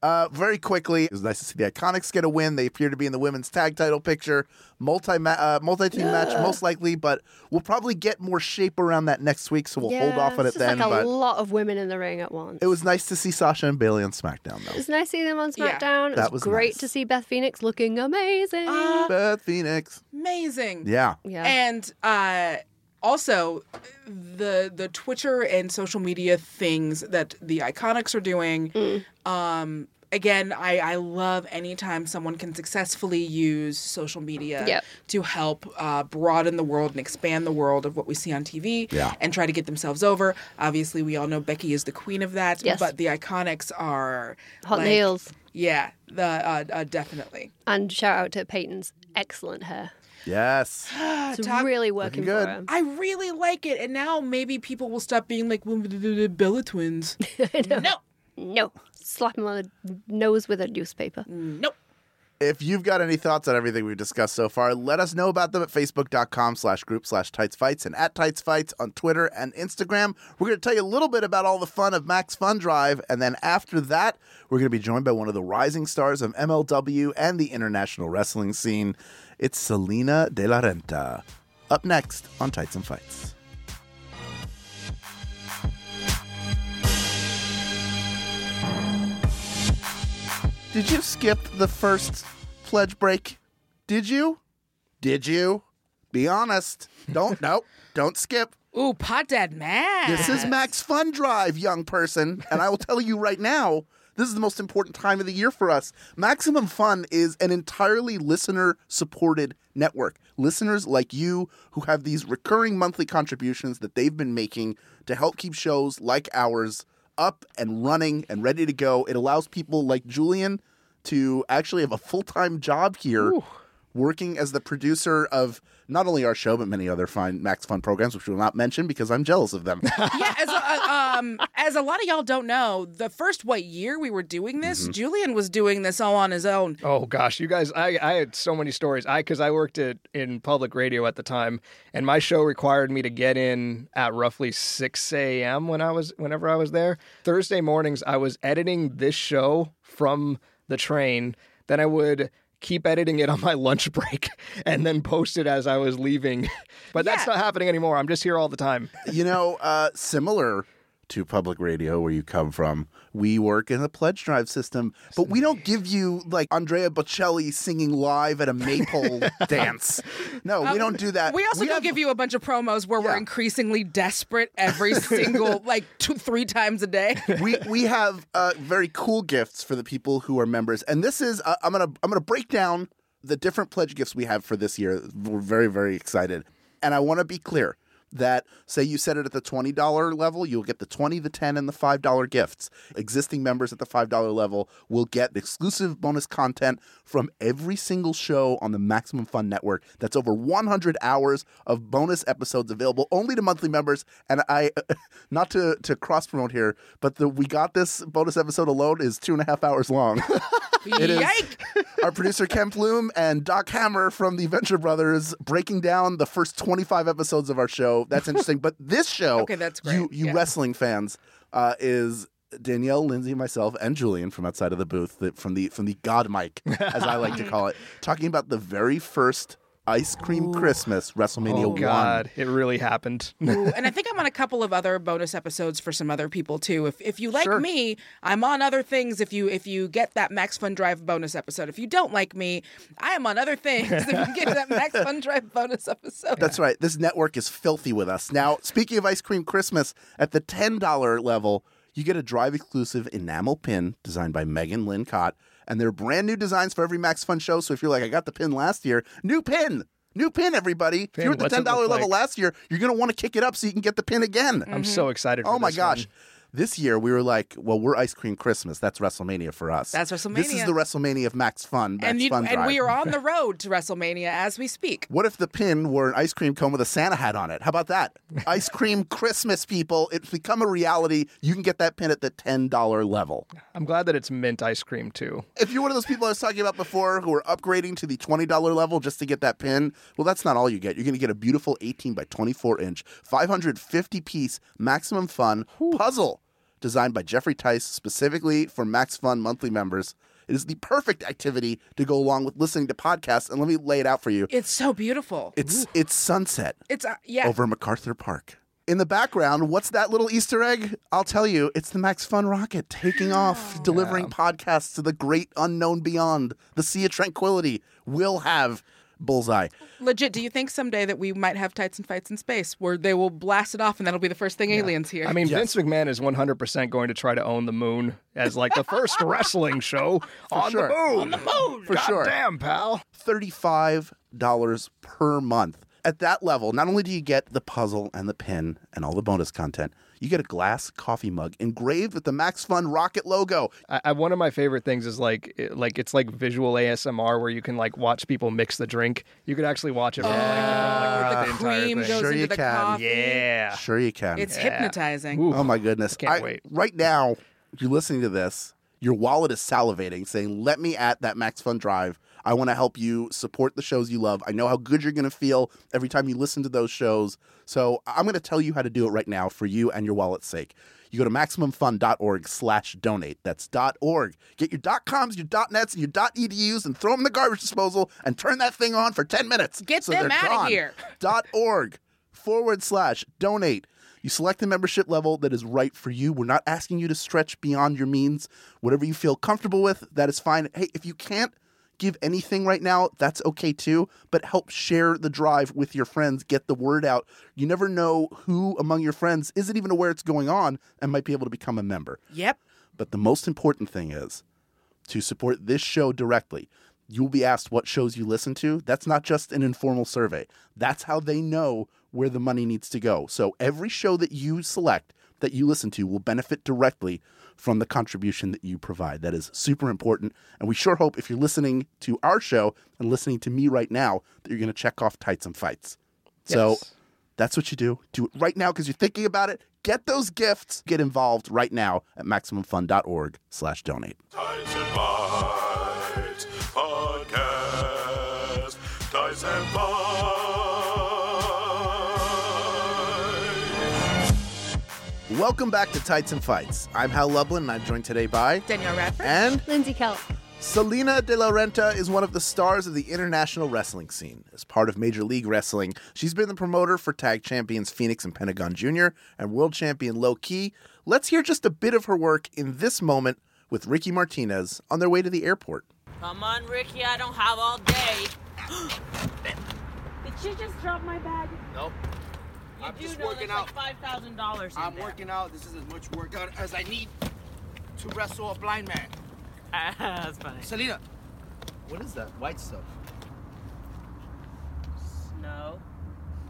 uh, very quickly, it was nice to see the Iconics get a win. They appear to be in the women's tag title picture. Multi ma- uh, multi-team yeah. match, most likely, but we'll probably get more shape around that next week, so we'll yeah, hold off on it then. It's like a lot of women in the ring at once. It was nice to see Sasha and Bayley on SmackDown, though. It was nice to see them on SmackDown. Yeah. It was, was great nice. to see Beth Phoenix looking amazing. Uh, Beth Phoenix. Amazing. Yeah. yeah. And... uh Also, the the Twitter and social media things that the Iconics are doing, mm. um, again, I, I love anytime someone can successfully use social media yep. to help uh, broaden the world and expand the world of what we see on T V yeah. and try to get themselves over. Obviously, we all know Becky is the queen of that, yes. but the Iconics are... Hot like, nails. Yeah, the uh, uh, definitely. And shout out to Peyton's excellent hair. Yes. It's Top, really working good. For him. I really like it. And now maybe people will stop being like, well, the Bella twins. No. No. Slap him on the nose with a newspaper. Nope. If you've got any thoughts on everything we've discussed so far, let us know about them at facebook.com slash group slash Tights Fights and at Tights Fights on Twitter and Instagram. We're going to tell you a little bit about all the fun of Max Fun Drive. And then after that, we're going to be joined by one of the rising stars of M L W and the international wrestling scene. It's Salina de la Renta. Up next on Tights and Fights. Did you skip the first pledge break? Did you? Did you? Be honest. Don't, no, don't skip. Ooh, Pot Dad Max. This is Max Fun Drive, young person. And I will tell you right now, this is the most important time of the year for us. Maximum Fun is an entirely listener-supported network. Listeners like you who have these recurring monthly contributions that they've been making to help keep shows like ours up and running and ready to go. It allows people like Julian to actually have a full-time job here. Ooh. Working as the producer of not only our show, but many other fine Max Fun programs, which we will not mention because I'm jealous of them. Yeah, as a, um, as a lot of y'all don't know, the first what year we were doing this, mm-hmm. Julian was doing this all on his own. Oh, gosh. You guys, I, I had so many stories. I Because I worked at, in public radio at the time, and my show required me to get in at roughly six a.m. when I was, whenever I was there. Thursday mornings, I was editing this show from the train. Then I would... keep editing it on my lunch break and then post it as I was leaving. But yeah. That's not happening anymore. I'm just here all the time. You know, uh, similar to public radio where you come from, we work in the pledge drive system, but we don't give you like Andrea Bocelli singing live at a Maypole dance. No, um, we don't do that. We also we don't have... give you a bunch of promos where yeah. we're increasingly desperate every single, like two, three times a day. We we have uh, very cool gifts for the people who are members, and this is uh, I'm gonna I'm gonna break down the different pledge gifts we have for this year. We're very very excited, and I want to be clear. That, say you set it at the twenty dollars level, you'll get the twenty dollars, the ten dollars, and the five dollars gifts. Existing members at the five dollars level will get exclusive bonus content from every single show on the Maximum Fun Network. That's over one hundred hours of bonus episodes available only to monthly members. And I, not to, to cross-promote here, but the We Got This bonus episode alone is two and a half hours long. It is our producer Ken Plume and Doc Hammer from the Venture Brothers breaking down the first twenty-five episodes of our show. That's interesting. But this show, okay, that's great. you, you yeah. wrestling fans, uh, is Danielle, Lindsey, myself, and Julian from outside of the booth, the, from the from the God mic, as I like to call it, talking about the very first Ice Cream Ooh. Christmas, WrestleMania oh, one. Oh, God. It really happened. Ooh, and I think I'm on a couple of other bonus episodes for some other people, too. If if you like sure. me, I'm on other things if you if you get that Max Fun Drive bonus episode. If you don't like me, I am on other things if you get that Max Fun Drive bonus episode. That's right. This network is filthy with us. Now, speaking of Ice Cream Christmas, at the ten dollars level, you get a Drive-exclusive enamel pin designed by Megan Lynn Cott. And they're brand new designs for every Max Fun show. So if you're like, I got the pin last year, new pin, new pin, everybody. Pin, if you were at the ten dollars level like? last year, you're going to want to kick it up so you can get the pin again. Mm-hmm. I'm so excited for this. Oh, my this gosh. One. This year, we were like, well, we're Ice Cream Christmas. That's WrestleMania for us. That's WrestleMania. This is the WrestleMania of Max Fun. Max and, you, Fun and we are on the road to WrestleMania as we speak. What if the pin were an ice cream cone with a Santa hat on it? How about that? Ice Cream Christmas, people. It's become a reality. You can get that pin at the ten dollars level. I'm glad that it's mint ice cream, too. If you're one of those people I was talking about before who are upgrading to the twenty dollars level just to get that pin, well, that's not all you get. You're going to get a beautiful eighteen by twenty-four inch, five hundred fifty piece Maximum Fun Ooh. puzzle, designed by Jeffrey Tice specifically for Max Fun monthly members. It is the perfect activity to go along with listening to podcasts. And let me lay it out for you. It's so beautiful. It's Ooh. it's sunset. It's uh, yeah. over MacArthur Park. In the background, what's that little Easter egg? I'll tell you, it's the Max Fun rocket taking off, oh, delivering yeah. podcasts to the great unknown beyond, the Sea of Tranquility. We'll have bullseye. Legit, do you think someday that we might have Tights and Fights in space where they will blast it off and that'll be the first thing yeah. aliens hear? I mean, yes. Vince McMahon is one hundred percent going to try to own the moon as like the first wrestling show on sure. the moon. On the moon! For God sure. damn, pal. thirty-five dollars per month. At that level, not only do you get the puzzle and the pin and all the bonus content, you get a glass coffee mug engraved with the Max Fun Rocket logo. I, I, one of my favorite things is like, it, like it's like visual A S M R where you can like watch people mix the drink. You could actually watch it. Uh, like, like, the, the cream goes sure into you the can. Coffee. Yeah, sure you can. It's yeah. hypnotizing. Ooh, oh my goodness! Can't I, wait. Right now, you're listening to this. Your wallet is salivating, saying, "Let me at that Max Fun Drive." I want to help you support the shows you love. I know how good you're going to feel every time you listen to those shows. So I'm going to tell you how to do it right now for you and your wallet's sake. You go to MaximumFun.org slash donate. That's .org. Get your .coms, your .nets, and your .edus and throw them in the garbage disposal and turn that thing on for ten minutes. Get so them out gone. Of here. .org forward slash donate. You select the membership level that is right for you. We're not asking you to stretch beyond your means. Whatever you feel comfortable with, that is fine. Hey, if you can't give anything right now, that's okay too, but help share the drive with your friends. Get the word out. You never know who among your friends isn't even aware it's going on and might be able to become a member. Yep. But the most important thing is to support this show directly. You'll be asked what shows you listen to. That's not just an informal survey. That's how they know where the money needs to go. So every show that you select, that you listen to, will benefit directly from the contribution that you provide. That is super important. And we sure hope if you're listening to our show and listening to me right now that you're going to check off Tights and Fights. Yes. So that's what you do. Do it right now because you're thinking about it. Get those gifts. Get involved right now at MaximumFun.org slash donate. Tights and Fights Podcast. Tights and Fights. Welcome back to Tights and Fights. I'm Hal Lublin, and I'm joined today by Danielle Radford and Lindsey Kelk. Salina de la Renta is one of the stars of the international wrestling scene. As part of Major League Wrestling, she's been the promoter for tag champions Phoenix and Pentagon Junior and world champion Low Ki. Let's hear just a bit of her work in this moment with Ricky Martinez on their way to the airport. Come on, Ricky, I don't have all day. Did she just drop my bag? Nope. You I'm do just know working out. Like five thousand dollars I'm there. Working out. This is as much workout as I need to wrestle a blind man. Uh, that's funny. Salina, what is that white stuff? Snow.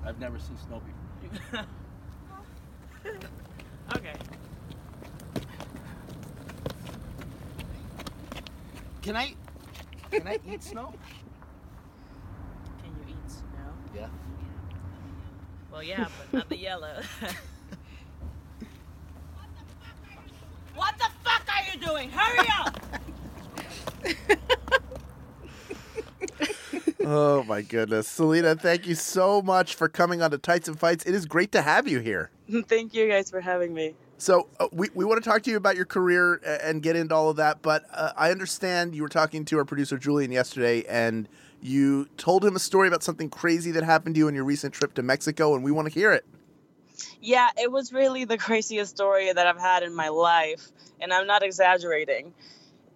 I've never seen snow before. Okay. Can I? Can I eat snow? Can you eat snow? Yeah. Well, yeah, but not the yellow. What the fuck are you doing? Hurry up! Oh, my goodness. Salina, thank you so much for coming on to Tights and Fights. It is great to have you here. Thank you guys for having me. So uh, we, we want to talk to you about your career and get into all of that, but uh, I understand you were talking to our producer, Julian, yesterday, and you told him a story about something crazy that happened to you on your recent trip to Mexico, and we want to hear it. Yeah, it was really the craziest story that I've had in my life, and I'm not exaggerating.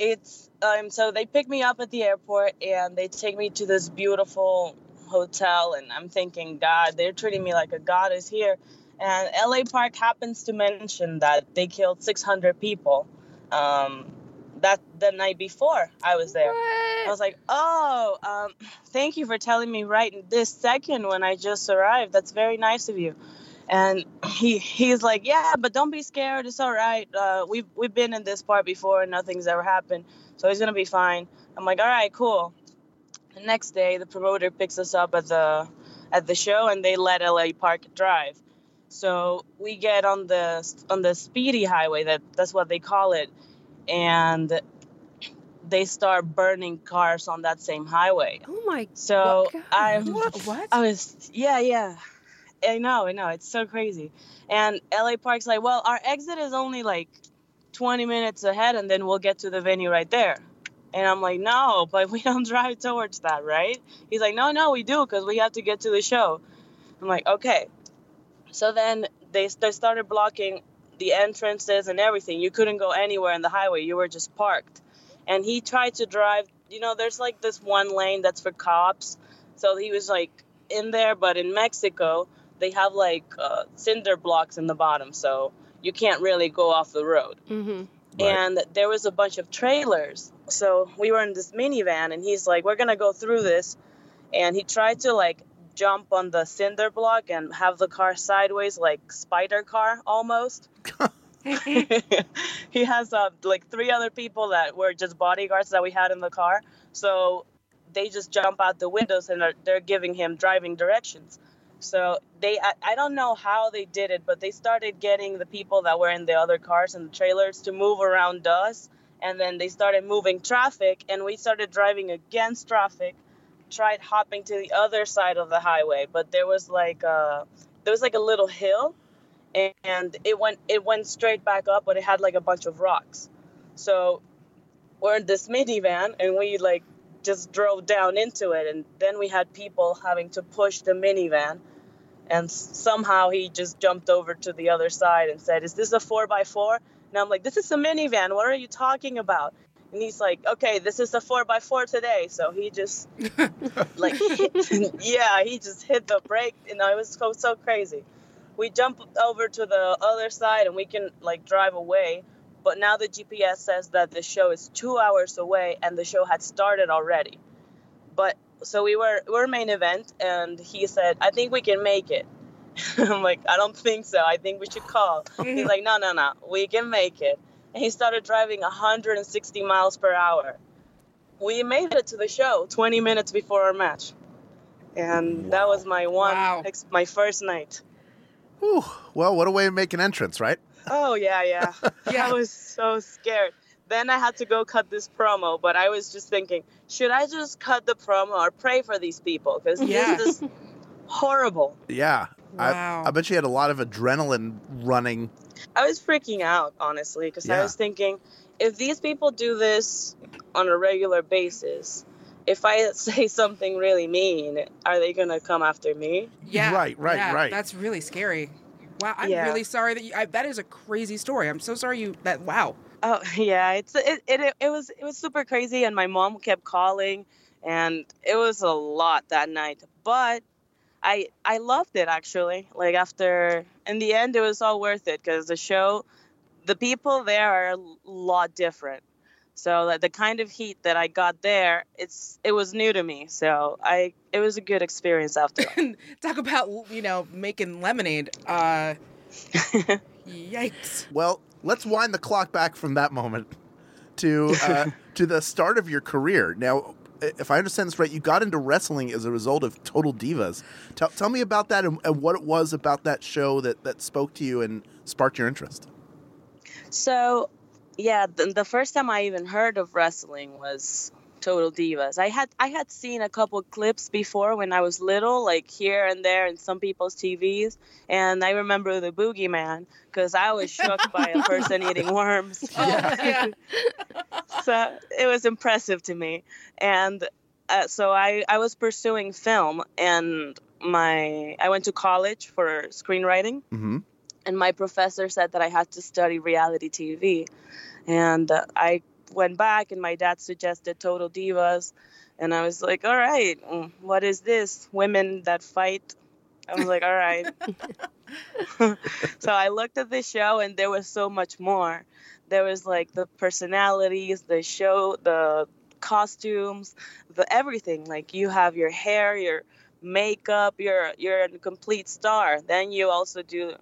It's um, so they pick me up at the airport, and they take me to this beautiful hotel, and I'm thinking, God, they're treating me like a goddess here. And L A Park happens to mention that they killed six hundred people. Um That the night before I was there. What? I was like, oh, um, thank you for telling me right this second when I just arrived. That's very nice of you. And he he's like, yeah, but don't be scared. It's all right. Uh, we've, we've been in this part before and nothing's ever happened. So he's going to be fine. I'm like, all right, cool. The next day, the promoter picks us up at the at the show and they let L A Park drive. So we get on the on the speedy highway. That that's what they call it. And they start burning cars on that same highway. Oh my! So God. I, what? I was, yeah, yeah. I know, I know. It's so crazy. And L A Park's like, well, our exit is only like twenty minutes ahead, and then we'll get to the venue right there. And I'm like, no, but we don't drive towards that, right? He's like, no, no, we do, because we have to get to the show. I'm like, okay. So then they they started blocking the entrances and everything. You couldn't go anywhere on the highway. You were just parked. And he tried to drive. You know, there's like this one lane that's for cops. So he was like in there, but in Mexico, they have like uh, cinder blocks in the bottom, so you can't really go off the road. Mm-hmm. Right. And there was a bunch of trailers. So we were in this minivan, and he's like, we're going to go through this. And he tried to, like, jump on the cinder block and have the car sideways, like spider car almost. He has, uh, like, three other people that were just bodyguards that we had in the car. So they just jump out the windows, and are, they're giving him driving directions. So they, I, I don't know how they did it, but they started getting the people that were in the other cars and the trailers to move around us. And then they started moving traffic, and we started driving against traffic, tried hopping to the other side of the highway. But there was like a, there was like a little hill, and it went, it went straight back up, but it had like a bunch of rocks. So we're in this minivan, and we like just drove down into it. And then we had people having to push the minivan. And somehow he just jumped over to the other side and said, is this a four by four? And I'm like, this is a minivan. What are you talking about? And he's like, okay, this is a four by four today. So he just like, yeah, he just hit the brake. You know, it was so, so crazy. We jump over to the other side, and we can like drive away. But now the G P S says that the show is two hours away, and the show had started already. But so we were, we're main event, and he said, I think we can make it. I'm like, I don't think so. I think we should call. He's like, no, no, no, we can make it. And he started driving one hundred sixty miles per hour. We made it to the show twenty minutes before our match. And wow. That was my one, wow. ex- my first night. Whew. Well, what a way to make an entrance, right? Oh, yeah, yeah. yeah. I was so scared. Then I had to go cut this promo, but I was just thinking, should I just cut the promo or pray for these people? Because yeah. this is horrible. Yeah. Wow. I, I bet you had a lot of adrenaline running. I was freaking out, honestly, because yeah. I was thinking, if these people do this on a regular basis, if I say something really mean, are they going to come after me? Yeah. Right, right, yeah, right. That's really scary. Wow. I'm yeah. really sorry that you, I, that is a crazy story. I'm so sorry you, that, wow. Oh, yeah. It's, it, it, it was, it was super crazy. And my mom kept calling, and it was a lot that night, but I, I loved it, actually. Like, after, in the end, it was all worth it, because the show, the people there are a lot different. So that the kind of heat that I got there, it's, it was new to me. So I, it was a good experience after. Talk about, you know, making lemonade. Uh, yikes. Well, let's wind the clock back from that moment to, uh, to the start of your career. Now, if I understand this right, you got into wrestling as a result of Total Divas. Tell, tell me about that, and, and what it was about that show that, that spoke to you and sparked your interest. So, yeah, the, the first time I even heard of wrestling was Total Divas. I had I had seen a couple clips before when I was little, like here and there in some people's T Vs. And I remember the boogeyman, because I was shook by a person eating worms. Yeah. So it was impressive to me. And uh, so I, I was pursuing film, and my I went to college for screenwriting. Mm-hmm. And my professor said that I had to study reality T V. And uh, I went back, and my dad suggested Total Divas. And I was like, all right, what is this? Women that fight? I was like, all right. So I looked at the show, and there was so much more. There was like the personalities, the show, the costumes, the everything. Like, you have your hair, your makeup, you're, you're a complete star. Then you also do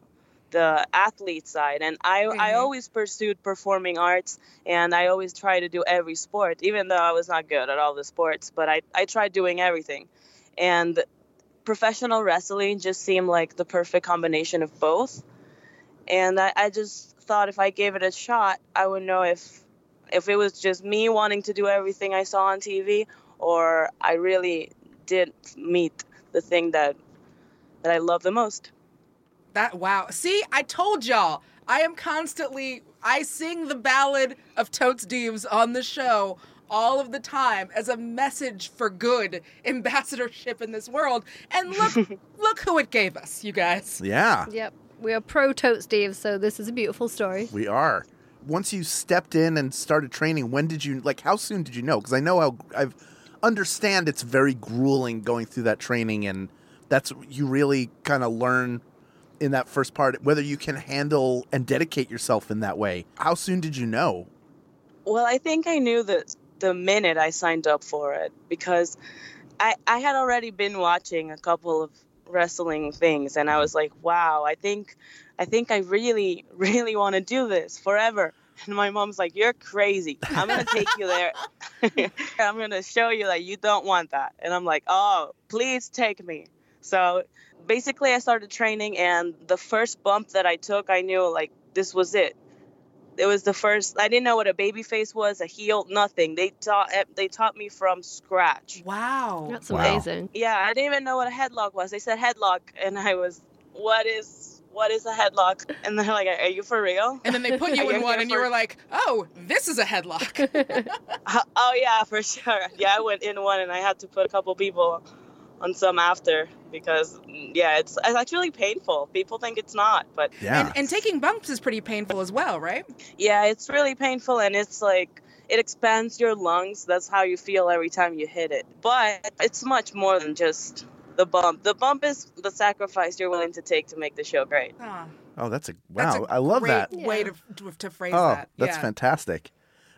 the athlete side, and I mm-hmm. I always pursued performing arts, and I always try to do every sport, even though I was not good at all the sports, but I, I tried doing everything. And professional wrestling just seemed like the perfect combination of both. And I, I just thought if I gave it a shot, I would know if if it was just me wanting to do everything I saw on T V, or I really did meet the thing that that I love the most. That wow. See, I told y'all. I am constantly I sing the ballad of Totes Divas on the show all of the time as a message for good ambassadorship in this world. And look look who it gave us, you guys. Yeah. Yep. We are pro Totes Divas, so this is a beautiful story. We are. Once you stepped in and started training, when did you like how soon did you know? Because I know how I've understand it's very grueling going through that training, and that's you really kind of learn in that first part whether you can handle and dedicate yourself in that way. How soon did you know? Well, I think I knew that the minute I signed up for it, because I, I had already been watching a couple of wrestling things, and I was like, wow, I think I think I really, really want to do this forever. And my mom's like, you're crazy. I'm going to take you there. I'm going to show you that you don't want that. And I'm like, oh, please take me. So basically I started training, and the first bump that I took, I knew like this was it. It was the first, I didn't know what a baby face was, a heel, nothing. They taught they taught me from scratch. Wow. That's wow. amazing. Yeah, I didn't even know what a headlock was. They said headlock, and I was, what is what is a headlock? And they're like, are you for real? And then they put you in one, and for... you were like, oh, this is a headlock. Oh, yeah, for sure. Yeah, I went in one, and I had to put a couple people on some after, because yeah, it's it's actually painful. People think it's not, but yeah. And, and taking bumps is pretty painful as well, right? Yeah, it's really painful, and it's like it expands your lungs. That's how you feel every time you hit it. But it's much more than just the bump. The bump is the sacrifice you're willing to take to make the show great. Oh, oh that's a wow! That's a I love great that way yeah. to, to to phrase oh, that. That's yeah. fantastic.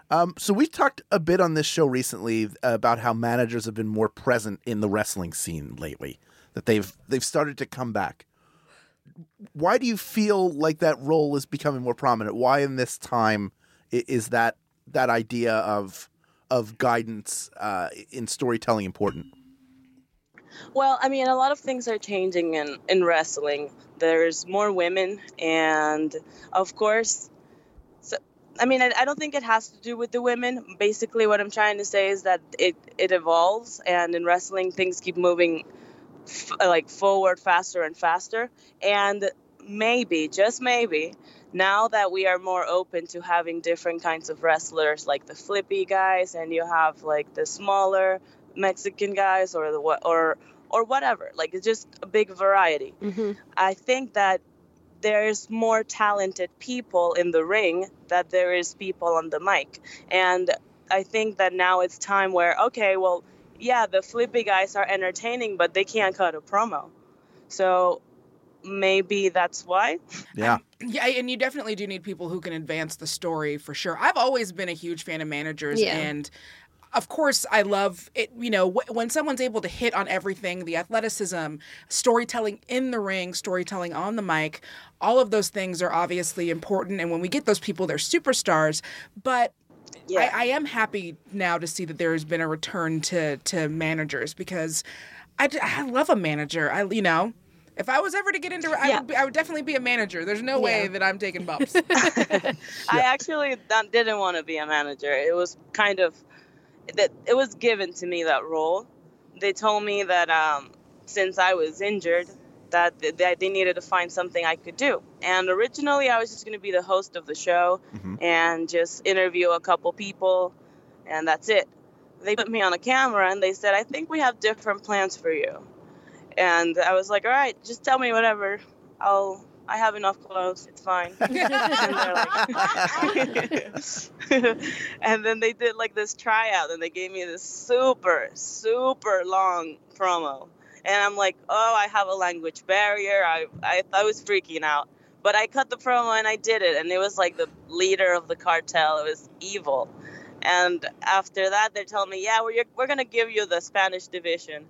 Um, so we talked a bit on this show recently about how managers have been more present in the wrestling scene lately, that they've they've started to come back. Why do you feel like that role is becoming more prominent? Why in this time is that that idea of of guidance uh, in storytelling important? Well, I mean, a lot of things are changing in, in wrestling. There's more women, and of course... I mean, I, I don't think it has to do with the women. Basically, what I'm trying to say is that it, it evolves, and in wrestling, things keep moving f- like forward faster and faster. And maybe, just maybe, now that we are more open to having different kinds of wrestlers, like the flippy guys, and you have like the smaller Mexican guys, or the or or whatever. Like it's just a big variety. Mm-hmm. I think that there's more talented people in the ring than there is people on the mic. And I think that now it's time where, okay, well, yeah, the flippy guys are entertaining, but they can't cut a promo. So maybe that's why. Yeah. And, yeah, and you definitely do need people who can advance the story for sure. I've always been a huge fan of managers yeah. and... Of course, I love it, you know, wh- when someone's able to hit on everything, the athleticism, storytelling in the ring, storytelling on the mic, all of those things are obviously important. And when we get those people, they're superstars. But yeah. I, I am happy now to see that there has been a return to, to managers, because I, I love a manager, I you know. If I was ever to get into it, yeah. I, I would definitely be a manager. There's no yeah. way that I'm taking bumps. yeah. I actually didn't want to be a manager. It was kind of... that it was given to me, that role. They told me that um, since I was injured, that they, they needed to find something I could do. And originally, I was just going to be the host of the show mm-hmm. and just interview a couple people, and that's it. They put me on a camera, and they said, I think we have different plans for you. And I was like, all right, just tell me whatever. I'll... I have enough clothes. It's fine. And, like, and then they did like this tryout, and they gave me this super, super long promo. And I'm like, oh, I have a language barrier. I, I, I was freaking out. But I cut the promo, and I did it. And it was like the leader of the cartel. It was evil. And after that, they're telling me, yeah, we're, we're going to give you the Spanish division.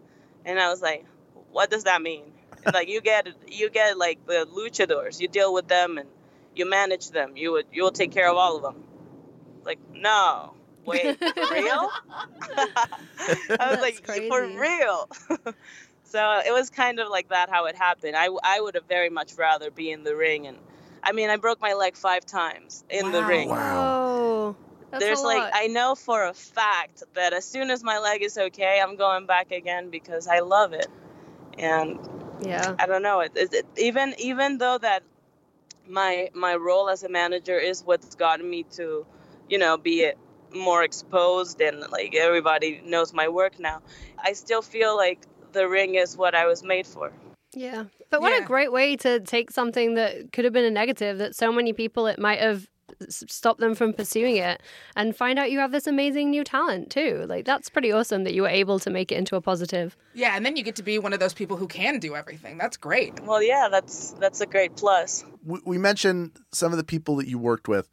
And I was like, what does that mean? Like you get, you get like the luchadors. You deal with them and you manage them. You would, you will take care of all of them. Like no, wait, for real? I was That's like, crazy. For real. So it was kind of like that how it happened. I, I would have very much rather be in the ring, and I mean I broke my leg five times in wow. the ring. Wow. That's There's like, I know for a fact that as soon as my leg is okay, I'm going back again because I love it. And yeah, I don't know. It, it, it, even even though that my my role as a manager is what's gotten me to, you know, be more exposed and like everybody knows my work now, I still feel like the ring is what I was made for. Yeah, but what yeah. a great way to take something that could have been a negative that so many people it might have stop them from pursuing it, and find out you have this amazing new talent too. Like, that's pretty awesome that you were able to make it into a positive. Yeah, and then you get to be one of those people who can do everything. That's great. Well, yeah, that's that's a great plus. We, we mentioned some of the people that you worked with.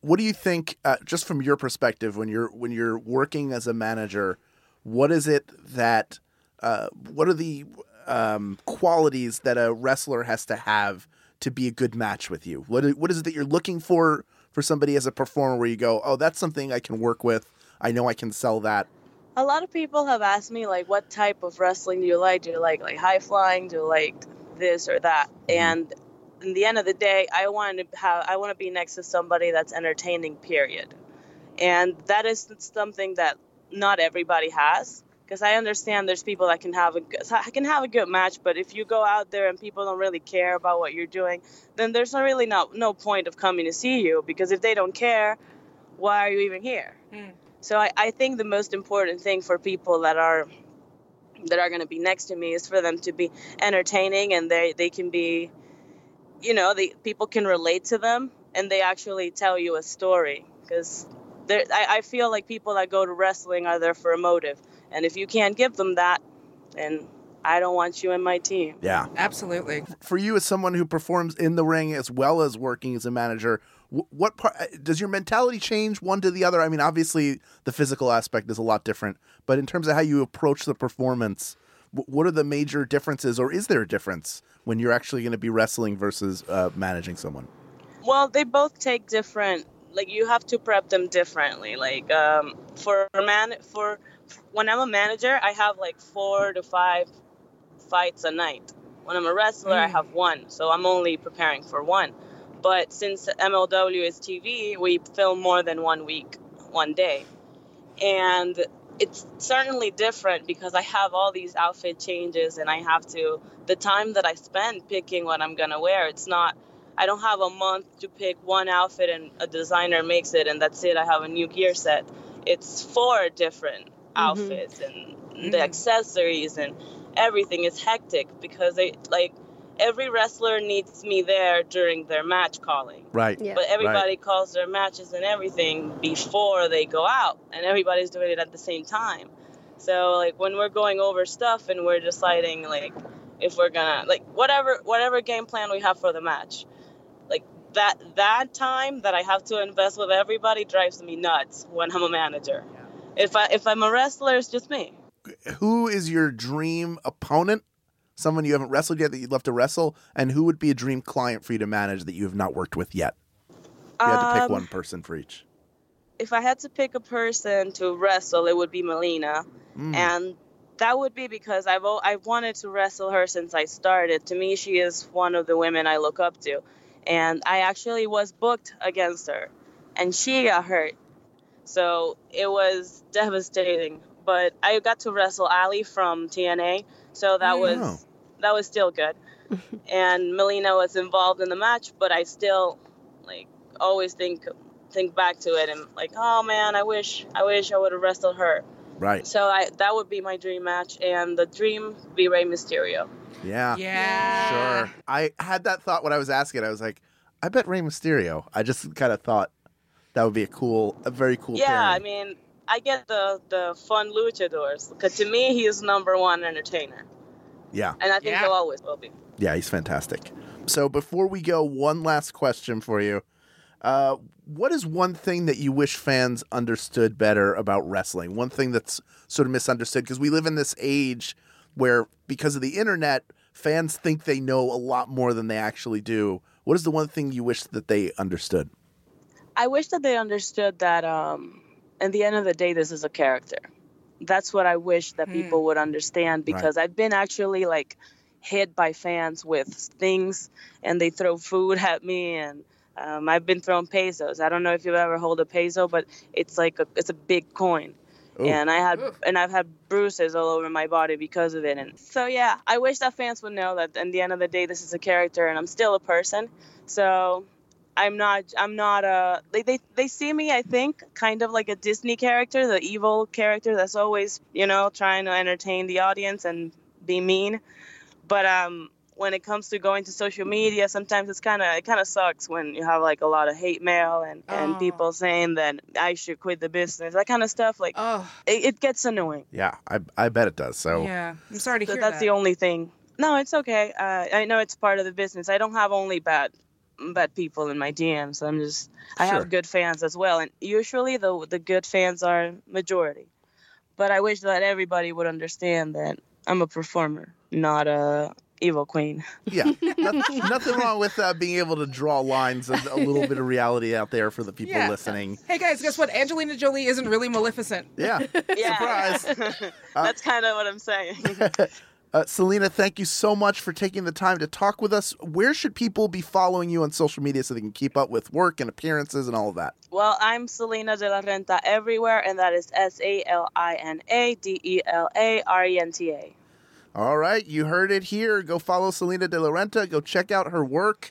What do you think, uh, just from your perspective, when you're when you're working as a manager, what is it that, uh, what are the um, qualities that a wrestler has to have to be a good match with you? What what is it that you're looking for for somebody as a performer where you go, oh, that's something I can work with. I know I can sell that. A lot of people have asked me, like, what type of wrestling do you like? Do you like like high flying? Do you like this or that? And in the end of the day, I want to have I want to be next to somebody that's entertaining, period. And that is something that not everybody has, because I understand there's people that can have a good, can have a good match, but if you go out there and people don't really care about what you're doing, then there's not really no no point of coming to see you, because if they don't care, why are you even here? Mm. So I, I think the most important thing for people that are that are going to be next to me is for them to be entertaining, and they they can be, you know, the people can relate to them, and they actually tell you a story. Because I, I feel like people that go to wrestling are there for a motive. And if you can't give them that, then I don't want you in my team. Yeah, absolutely. For you, as someone who performs in the ring as well as working as a manager, what part does your mentality change one to the other? I mean, obviously the physical aspect is a lot different, but in terms of how you approach the performance, what are the major differences, or is there a difference when you're actually going to be wrestling versus uh, managing someone? Well, they both take different, like, you have to prep them differently. Like, um, for a man, for when I'm a manager, I have like four to five fights a night. When I'm a wrestler, mm. I have one. So I'm only preparing for one. But since M L W is T V, we film more than one week, one day. And it's certainly different because I have all these outfit changes, and I have to, the time that I spend picking what I'm going to wear, it's not, I don't have a month to pick one outfit and a designer makes it and that's it, I have a new gear set. It's four different outfits, mm-hmm. and the mm-hmm. accessories and everything is hectic, because they, like, every wrestler needs me there during their match calling. Right. Yeah. But everybody right. calls their matches and everything before they go out, and everybody's doing it at the same time. So, like, when we're going over stuff and we're deciding, like, if we're going to, like, whatever whatever game plan we have for the match, like, that that time that I have to invest with everybody drives me nuts when I'm a manager. Yeah. If I, if I'm a wrestler, it's just me. Who is your dream opponent? Someone you haven't wrestled yet that you'd love to wrestle, and who would be a dream client for you to manage that you have not worked with yet? You had to pick um, one person for each. If I had to pick a person to wrestle, it would be Melina. Mm. And that would be because I've I've wanted to wrestle her since I started. To me, she is one of the women I look up to. And I actually was booked against her, and she got hurt. So it was devastating. But I got to wrestle Ali from T N A, so that was know. that was still good. And Melina was involved in the match, but I still, like, always think think back to it and, like, oh man, I wish I wish I would have wrestled her. Right. So I that would be my dream match, and the dream would be Rey Mysterio. Yeah. Yeah. Sure. I had that thought when I was asking. I was like, I bet Rey Mysterio. I just kind of thought that would be a cool, a very cool. Yeah, pairing. I mean. I get the, the fun luchadors, because to me, he is number one entertainer. Yeah. And I think yeah. he'll always will be. Yeah, he's fantastic. So before we go, one last question for you. Uh, what is one thing that you wish fans understood better about wrestling? One thing that's sort of misunderstood, because we live in this age where, because of the internet, fans think they know a lot more than they actually do. What is the one thing you wish that they understood? I wish that they understood that... Um... At the end of the day, this is a character. That's what I wish that people would understand, because right. I've been actually, like, hit by fans with things, and they throw food at me, and um, I've been thrown pesos. I don't know if you've ever held a peso, but it's like a, it's a big coin. Ooh. And I had Ooh. and I've had bruises all over my body because of it. And so, yeah, I wish that fans would know that at the end of the day, this is a character, and I'm still a person. So... I'm not, I'm not, uh, they, they, they see me, I think, kind of like a Disney character, the evil character that's always, you know, trying to entertain the audience and be mean. But um, when it comes to going to social media, sometimes it's kind of it kind of sucks when you have like a lot of hate mail and, oh. and people saying that I should quit the business, that kind of stuff. Like, oh. it, it gets annoying. Yeah, I I bet it does. So yeah, I'm sorry to so hear that's that. That's the only thing. No, it's okay. Uh, I know it's part of the business. I don't have only bad bad people in my D Ms. I'm just I sure. have good fans as well, and usually the the good fans are majority. But I wish that everybody would understand that I'm a performer, not a evil queen. Yeah, nothing, nothing wrong with uh, being able to draw lines and a little bit of reality out there for the people yeah. listening. Hey guys, guess what? Angelina Jolie isn't really Maleficent. Yeah, yeah. Surprise. uh, That's kind of what I'm saying. Uh, Salina, thank you so much for taking the time to talk with us. Where should people be following you on social media so they can keep up with work and appearances and all of that? Well, I'm Salina de la Renta everywhere, and that is S A L I N A D E L A R E N T A. All right, you heard it here. Go follow Salina de la Renta. Go check out her work.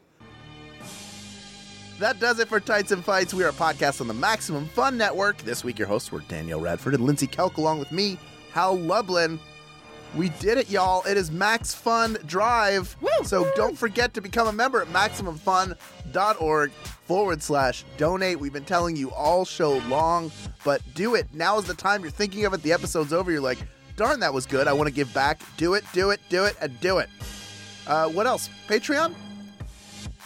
That does it for Tights and Fights. We are a podcast on the Maximum Fun Network. This week, your hosts were Danielle Radford and Lindsey Kelk, along with me, Hal Lublin. We did it, y'all. It is Max Fun Drive. Woo! So don't forget to become a member at MaximumFun.org forward slash donate. We've been telling you all show long, but do it. Now is the time you're thinking of it. The episode's over. You're like, darn, that was good. I want to give back. Do it, do it, do it, and do it. Uh, what else? Patreon?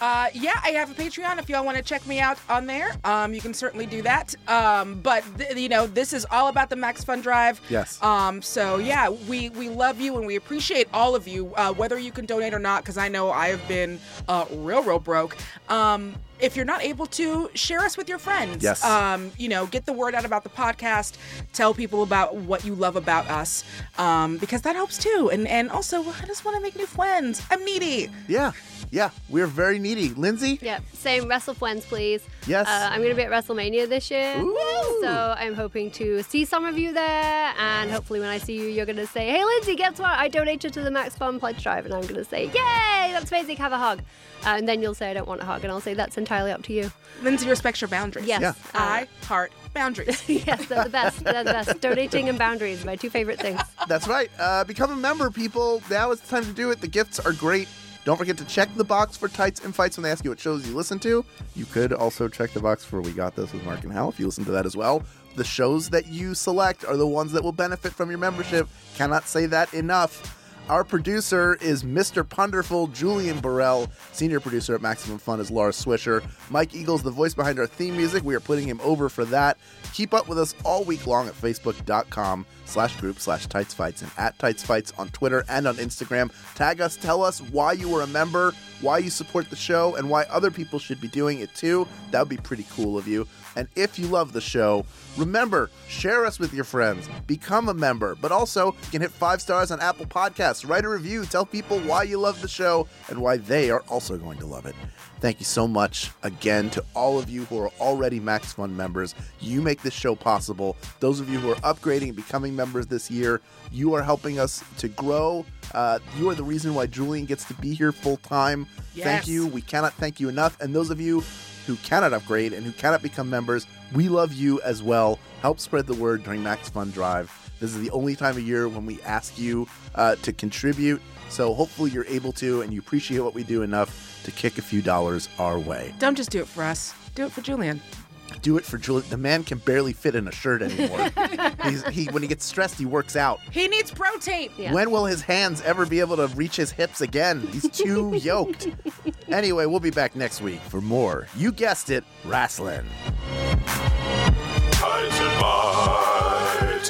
Uh, yeah, I have a Patreon if y'all want to check me out on there. Um, you can certainly do that. Um, but, th- you know, this is all about the Max Fun Drive. Yes. Um, so, yeah, we, we love you and we appreciate all of you, uh, whether you can donate or not, because I know I have been uh, real, real broke. Um, if you're not able to, share us with your friends. Yes. Um, you know, get the word out about the podcast. Tell people about what you love about us, um, because that helps too. And, and also, I just want to make new friends. I'm needy. Yeah. Yeah, we're very needy. Lindsay? Yeah, same. Wrestle Friends, please. Yes. Uh, I'm going to be at WrestleMania this year. Ooh. So I'm hoping to see some of you there. And hopefully when I see you, you're going to say, hey, Lindsay, guess what? I donated to the Max Fun Pledge Drive. And I'm going to say, yay, that's amazing. Have a hug. Uh, and then you'll say, I don't want a hug. And I'll say, that's entirely up to you. Lindsay respects your boundaries. Yes. Yeah. I heart boundaries. Yes, they're the best. They're the best. Donating and boundaries, my two favorite things. That's right. Uh, become a member, people. Now is the time to do it. The gifts are great. Don't forget to check the box for Tights and Fights when they ask you what shows you listen to. You could also check the box for We Got This with Mark and Hal if you listen to that as well. The shows that you select are the ones that will benefit from your membership. Cannot say that enough. Our producer is Mister Punderful, Julian Burrell. Senior producer at Maximum Fun is Laura Swisher. Mike Eagle's the voice behind our theme music. We are putting him over for that. Keep up with us all week long at facebook.com slash group slash Tights Fights and at Tights Fights on Twitter and on Instagram. Tag us. Tell us why you were a member, why you support the show, and why other people should be doing it too. That would be pretty cool of you. And if you love the show, remember, share us with your friends. Become a member. But also, you can hit five stars on Apple Podcasts. Write a review. Tell people why you love the show and why they are also going to love it. Thank you so much again to all of you who are already Max Fun members. You make this show possible. Those of you who are upgrading and becoming members this year, you are helping us to grow. Uh, you are the reason why Julian gets to be here full time. Yes. Thank you. We cannot thank you enough. And those of you who cannot upgrade and who cannot become members, we love you as well. Help spread the word during Max Fun Drive. This is the only time of year when we ask you uh, to contribute. So hopefully you're able to and you appreciate what we do enough to kick a few dollars our way. Don't just do it for us. Do it for Julian. Do it for Julian. The man can barely fit in a shirt anymore. He's, he when he gets stressed, he works out. He needs protein. Yeah. When will his hands ever be able to reach his hips again? He's too yoked. Anyway, we'll be back next week for more. You guessed it, wrestling. Tights and Fights